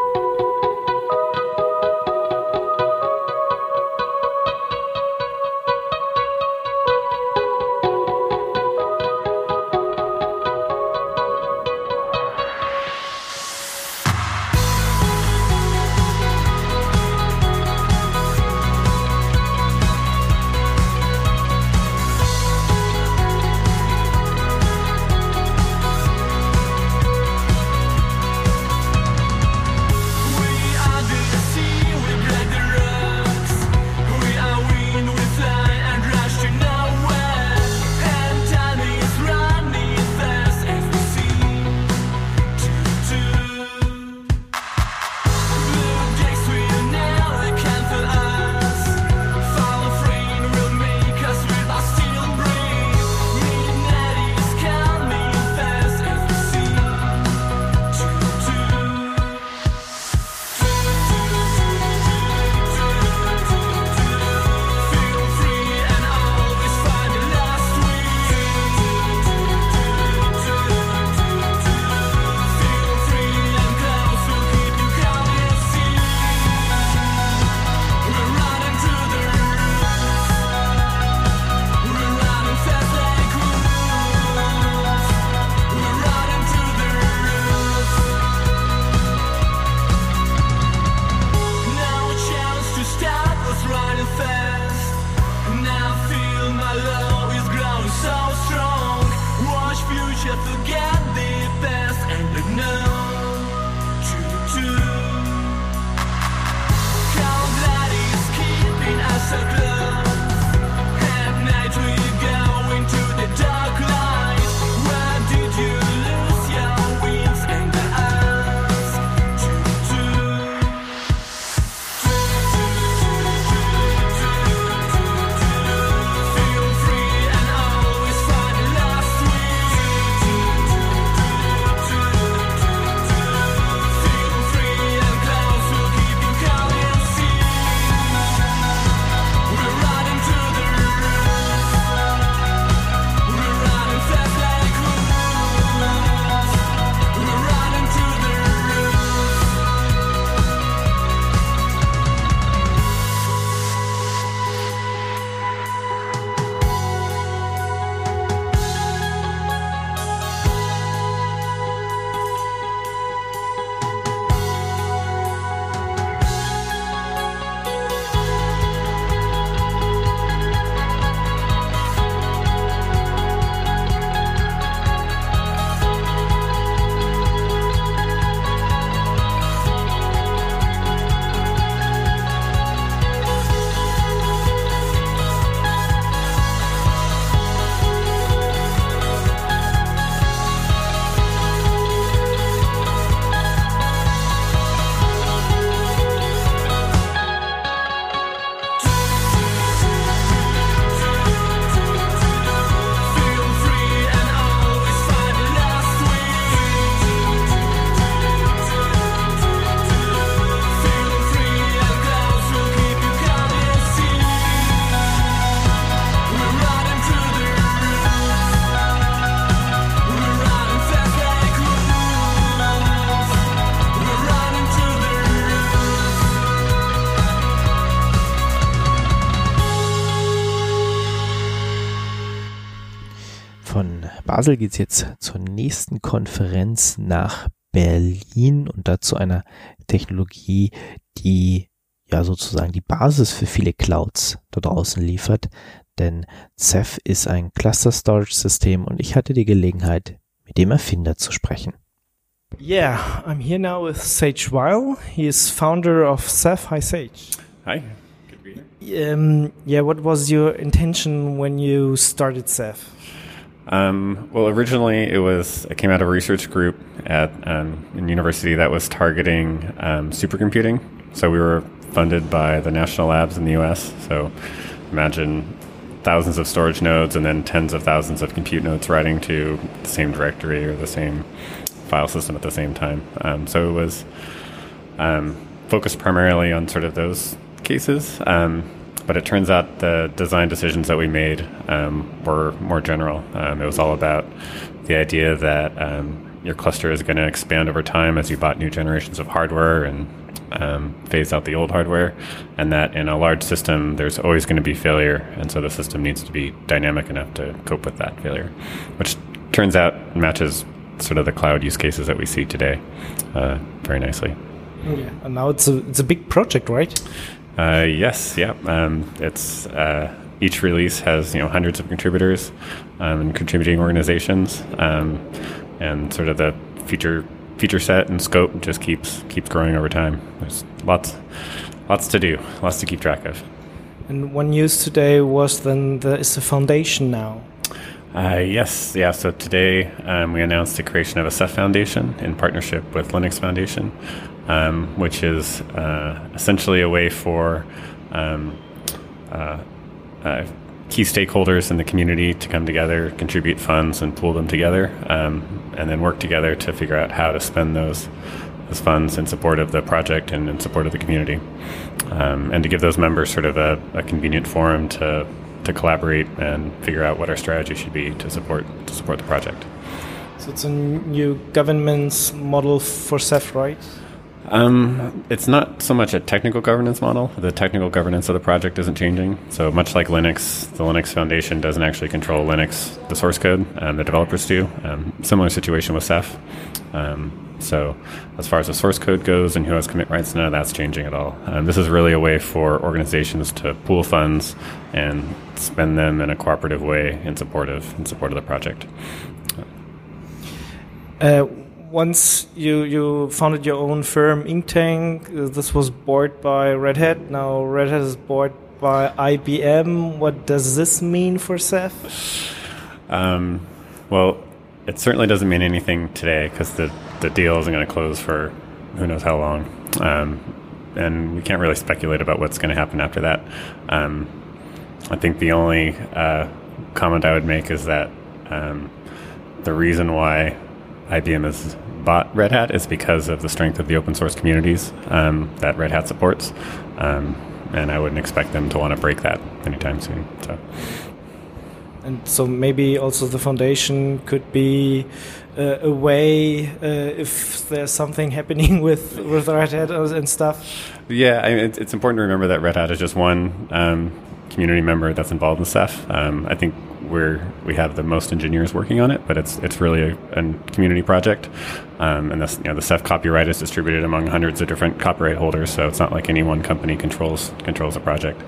Von Basel geht es jetzt zur nächsten Konferenz nach Berlin und dazu einer Technologie, die ja sozusagen die Basis für viele Clouds da draußen liefert, denn Ceph ist ein Cluster-Storage-System und ich hatte die Gelegenheit, mit dem Erfinder zu sprechen. Yeah, I'm here now with Sage Weil. He is founder of Ceph. Hi, Sage. Hi. Good to be here. What was your intention when you started Ceph? Well, originally it came out of a research group at a university that was targeting supercomputing. So we were funded by the national labs in the U.S. So imagine thousands of storage nodes and then tens of thousands of compute nodes writing to the same directory or the same file system at the same time. So it was focused primarily on sort of those cases. But it turns out the design decisions that we made were more general. It was all about the idea that your cluster is going to expand over time as you bought new generations of hardware and phase out the old hardware, and that in a large system there's always going to be failure, and so the system needs to be dynamic enough to cope with that failure, which turns out matches sort of the cloud use cases that we see today very nicely. Yeah. And now it's a big project, right? Yes. Yeah. It's each release has hundreds of contributors and contributing organizations, and sort of the feature set and scope just keeps growing over time. There's lots to do, lots to keep track of. And one news today was then it's the foundation now. Yes. Yeah. So today we announced the creation of a Ceph Foundation in partnership with Linux Foundation, which is essentially a way for key stakeholders in the community to come together, contribute funds, and pool them together, and then work together to figure out how to spend those funds in support of the project and in support of the community, and to give those members sort of a convenient forum to collaborate and figure out what our strategy should be to support the project. So it's a new governance model for Ceph, right? It's not so much a technical governance model. The technical governance of the project isn't changing. So much like Linux, the Linux Foundation doesn't actually control Linux, the source code, the developers do. Similar situation with Ceph. So as far as the source code goes and who has commit rights, none of that's changing at all. This is really a way for organizations to pool funds and spend them in a cooperative way in support of the project. Once you founded your own firm, Inktank, this was bought by Red Hat. Now Red Hat is bought by IBM. What does this mean for Ceph? Well, it certainly doesn't mean anything today because the deal isn't going to close for who knows how long. And we can't really speculate about what's going to happen after that. I think the only comment I would make is that the reason why IBM has bought Red Hat is because of the strength of the open source communities that Red Hat supports, and I wouldn't expect them to want to break that anytime soon. So maybe also the foundation could be a way if there's something happening with Red Hat and stuff. Yeah, I mean, it's important to remember that Red Hat is just one community member that's involved in Ceph. I think we have the most engineers working on it, but it's really a community project, and this, the Ceph copyright is distributed among hundreds of different copyright holders, so it's not like any one company controls a project.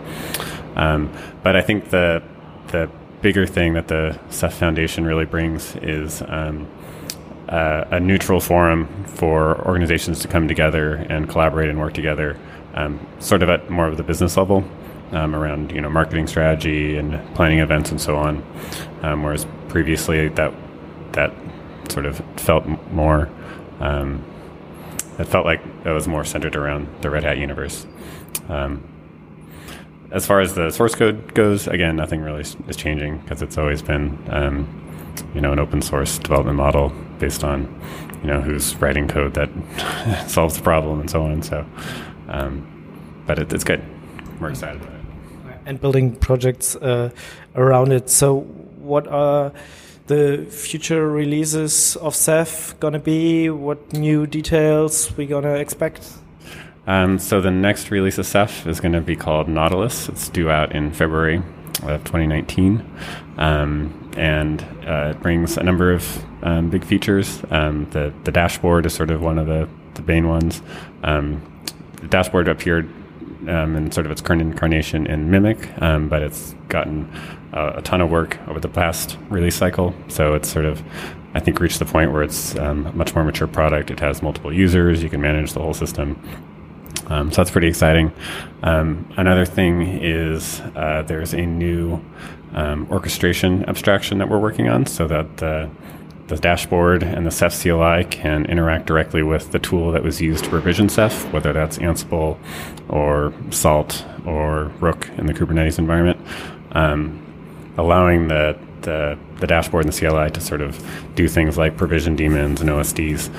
But I think the bigger thing that the Ceph Foundation really brings is a neutral forum for organizations to come together and collaborate and work together, sort of at more of the business level. Around marketing strategy and planning events and so on, whereas previously that sort of felt more it felt like it was more centered around the Red Hat universe. As far as the source code goes, again, nothing really is changing because it's always been an open source development model based on who's writing code that solves the problem and so on. So, but it's good. We're excited about it. And building projects around it. So what are the future releases of Ceph going to be? What new details we going to expect? So the next release of Ceph is going to be called Nautilus. It's due out in February. of 2019, and it brings a number of big features. The dashboard is sort of one of the main ones. The dashboard appeared in sort of its current incarnation in Mimic, but it's gotten a ton of work over the past release cycle. So it's sort of, I think, reached the point where it's a much more mature product. It has multiple users. You can manage the whole system. So that's pretty exciting. Another thing is there's a new orchestration abstraction that we're working on so that the dashboard and the Ceph CLI can interact directly with the tool that was used to provision Ceph, whether that's Ansible or Salt or Rook in the Kubernetes environment, allowing the dashboard and the CLI to sort of do things like provision daemons and OSDs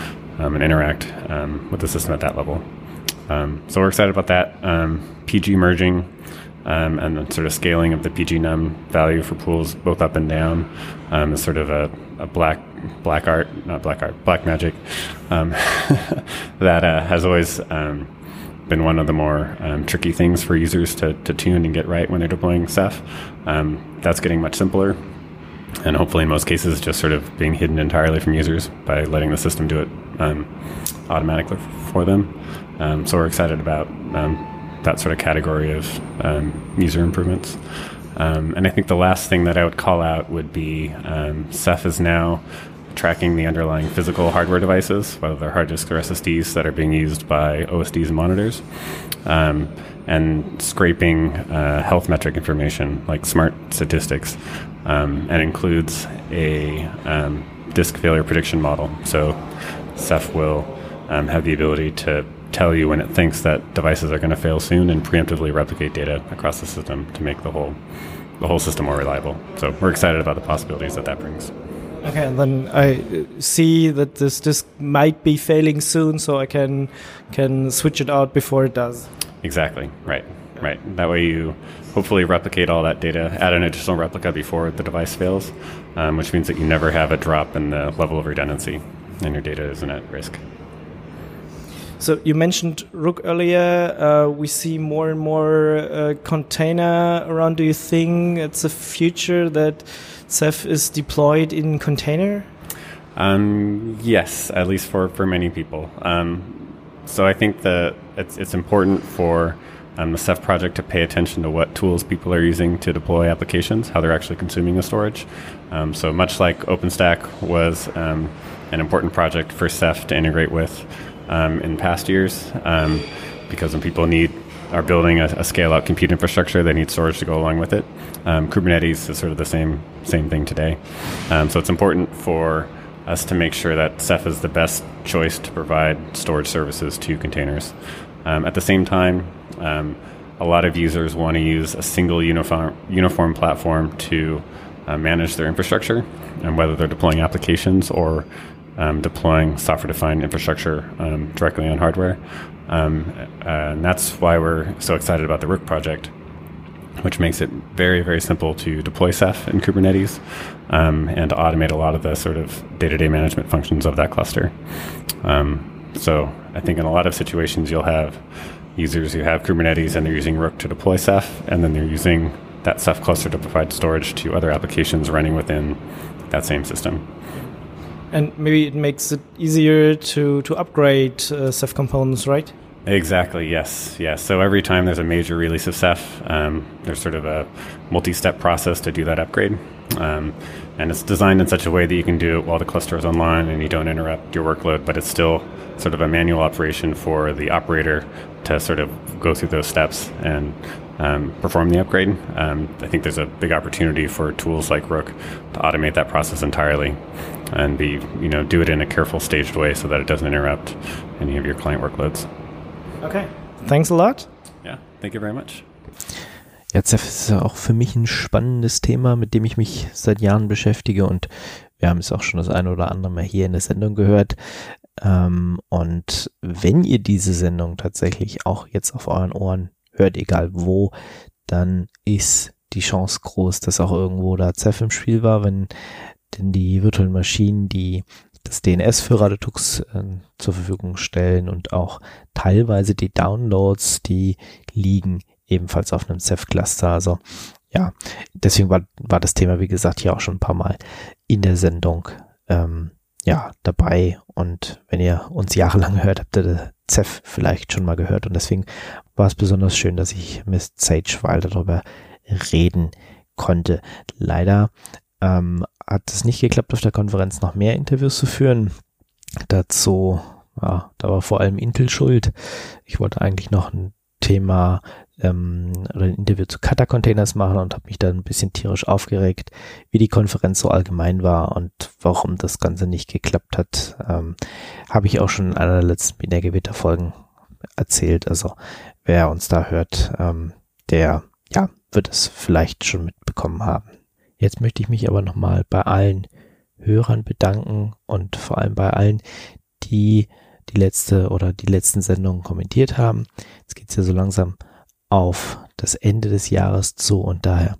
and interact with the system at that level. So we're excited about that. PG merging and then sort of scaling of the PG num value for pools both up and down is sort of a black magic that has always been one of the more tricky things for users to tune and get right when they're deploying Ceph. That's getting much simpler, and hopefully in most cases just sort of being hidden entirely from users by letting the system do it automatically for them. So we're excited about that sort of category of user improvements. And I think the last thing that I would call out would be Ceph is now tracking the underlying physical hardware devices, whether they're hard disks or SSDs that are being used by OSDs and monitors, and scraping health metric information like smart statistics, and includes a disk failure prediction model. So Ceph will have the ability to tell you when it thinks that devices are going to fail soon and preemptively replicate data across the system to make the whole system more reliable. So we're excited about the possibilities that brings. Okay, and then I see that this disk might be failing soon, so I can switch it out before it does. Exactly, right. That way you hopefully replicate all that data, add an additional replica before the device fails, which means that you never have a drop in the level of redundancy and your data isn't at risk. So you mentioned Rook earlier. We see more and more container around. Do you think it's a future that Ceph is deployed in container? Yes, at least for many people. So I think it's important for the Ceph project to pay attention to what tools people are using to deploy applications, how they're actually consuming the storage. So much like OpenStack was an important project for Ceph to integrate with, in past years, because when people are building a scale-out compute infrastructure, they need storage to go along with it. Kubernetes is sort of the same thing today. So it's important for us to make sure that Ceph is the best choice to provide storage services to containers. At the same time, a lot of users want to use a single uniform platform to manage their infrastructure, and whether they're deploying applications or deploying software-defined infrastructure directly on hardware. And that's why we're so excited about the Rook project, which makes it very, very simple to deploy Ceph in Kubernetes and to automate a lot of the sort of day-to-day management functions of that cluster. So I think in a lot of situations you'll have users who have Kubernetes and they're using Rook to deploy Ceph, and then they're using that Ceph cluster to provide storage to other applications running within that same system. And maybe it makes it easier to upgrade Ceph components, right? Exactly, yes. So every time there's a major release of Ceph, there's sort of a multi-step process to do that upgrade. And it's designed in such a way that you can do it while the cluster is online and you don't interrupt your workload, but it's still sort of a manual operation for the operator to sort of go through those steps and perform the upgrade. I think there's a big opportunity for tools like Rook to automate that process entirely and do it in a careful, staged way so that it doesn't interrupt any of your client workloads. Okay, thanks a lot. Yeah, thank you very much. Ja, Ceph ist auch für mich ein spannendes Thema, mit dem ich mich seit Jahren beschäftige, und wir haben es auch schon das eine oder andere Mal hier in der Sendung gehört. Und wenn ihr diese Sendung tatsächlich auch jetzt auf euren Ohren hört, egal wo, dann ist die Chance groß, dass auch irgendwo da Ceph im Spiel war, denn die virtuellen Maschinen, die das DNS für Radetux zur Verfügung stellen und auch teilweise die Downloads, die liegen ebenfalls auf einem Ceph-Cluster. Also ja, deswegen war das Thema, wie gesagt, hier auch schon ein paar Mal in der Sendung dabei. Und wenn ihr uns jahrelang hört, habt ihr Ceph vielleicht schon mal gehört. Und deswegen war es besonders schön, dass ich mit Sage Weil darüber reden konnte. Leider hat es nicht geklappt, auf der Konferenz noch mehr Interviews zu führen. Dazu, ja, da war vor allem Intel schuld. Ich wollte eigentlich noch ein Thema oder ein Interview zu Kata-Containers machen und habe mich dann ein bisschen tierisch aufgeregt, wie die Konferenz so allgemein war und warum das Ganze nicht geklappt hat. Habe ich auch schon in einer der letzten Binärgewitter-Folgen erzählt. Also wer uns da hört, der wird es vielleicht schon mitbekommen haben. Jetzt möchte ich mich aber nochmal bei allen Hörern bedanken und vor allem bei allen, die die letzte oder die letzten Sendungen kommentiert haben. Jetzt geht es ja so langsam auf das Ende des Jahres zu und daher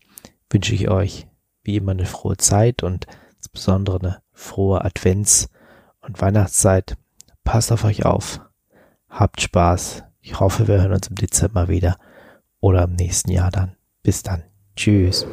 wünsche ich euch wie immer eine frohe Zeit und insbesondere eine frohe Advents- und Weihnachtszeit. Passt auf euch auf, habt Spaß. Ich hoffe, wir hören uns im Dezember wieder oder im nächsten Jahr dann. Bis dann. Tschüss.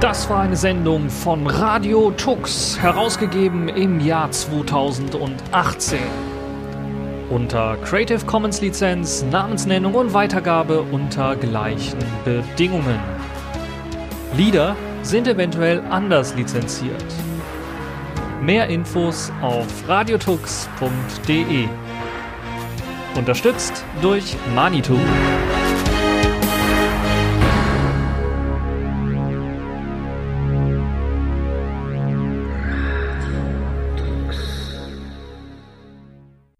Das war eine Sendung von Radio Tux, herausgegeben im Jahr 2018. Unter Creative Commons Lizenz, Namensnennung und Weitergabe unter gleichen Bedingungen. Lieder sind eventuell anders lizenziert. Mehr Infos auf radiotux.de. Unterstützt durch Manitou.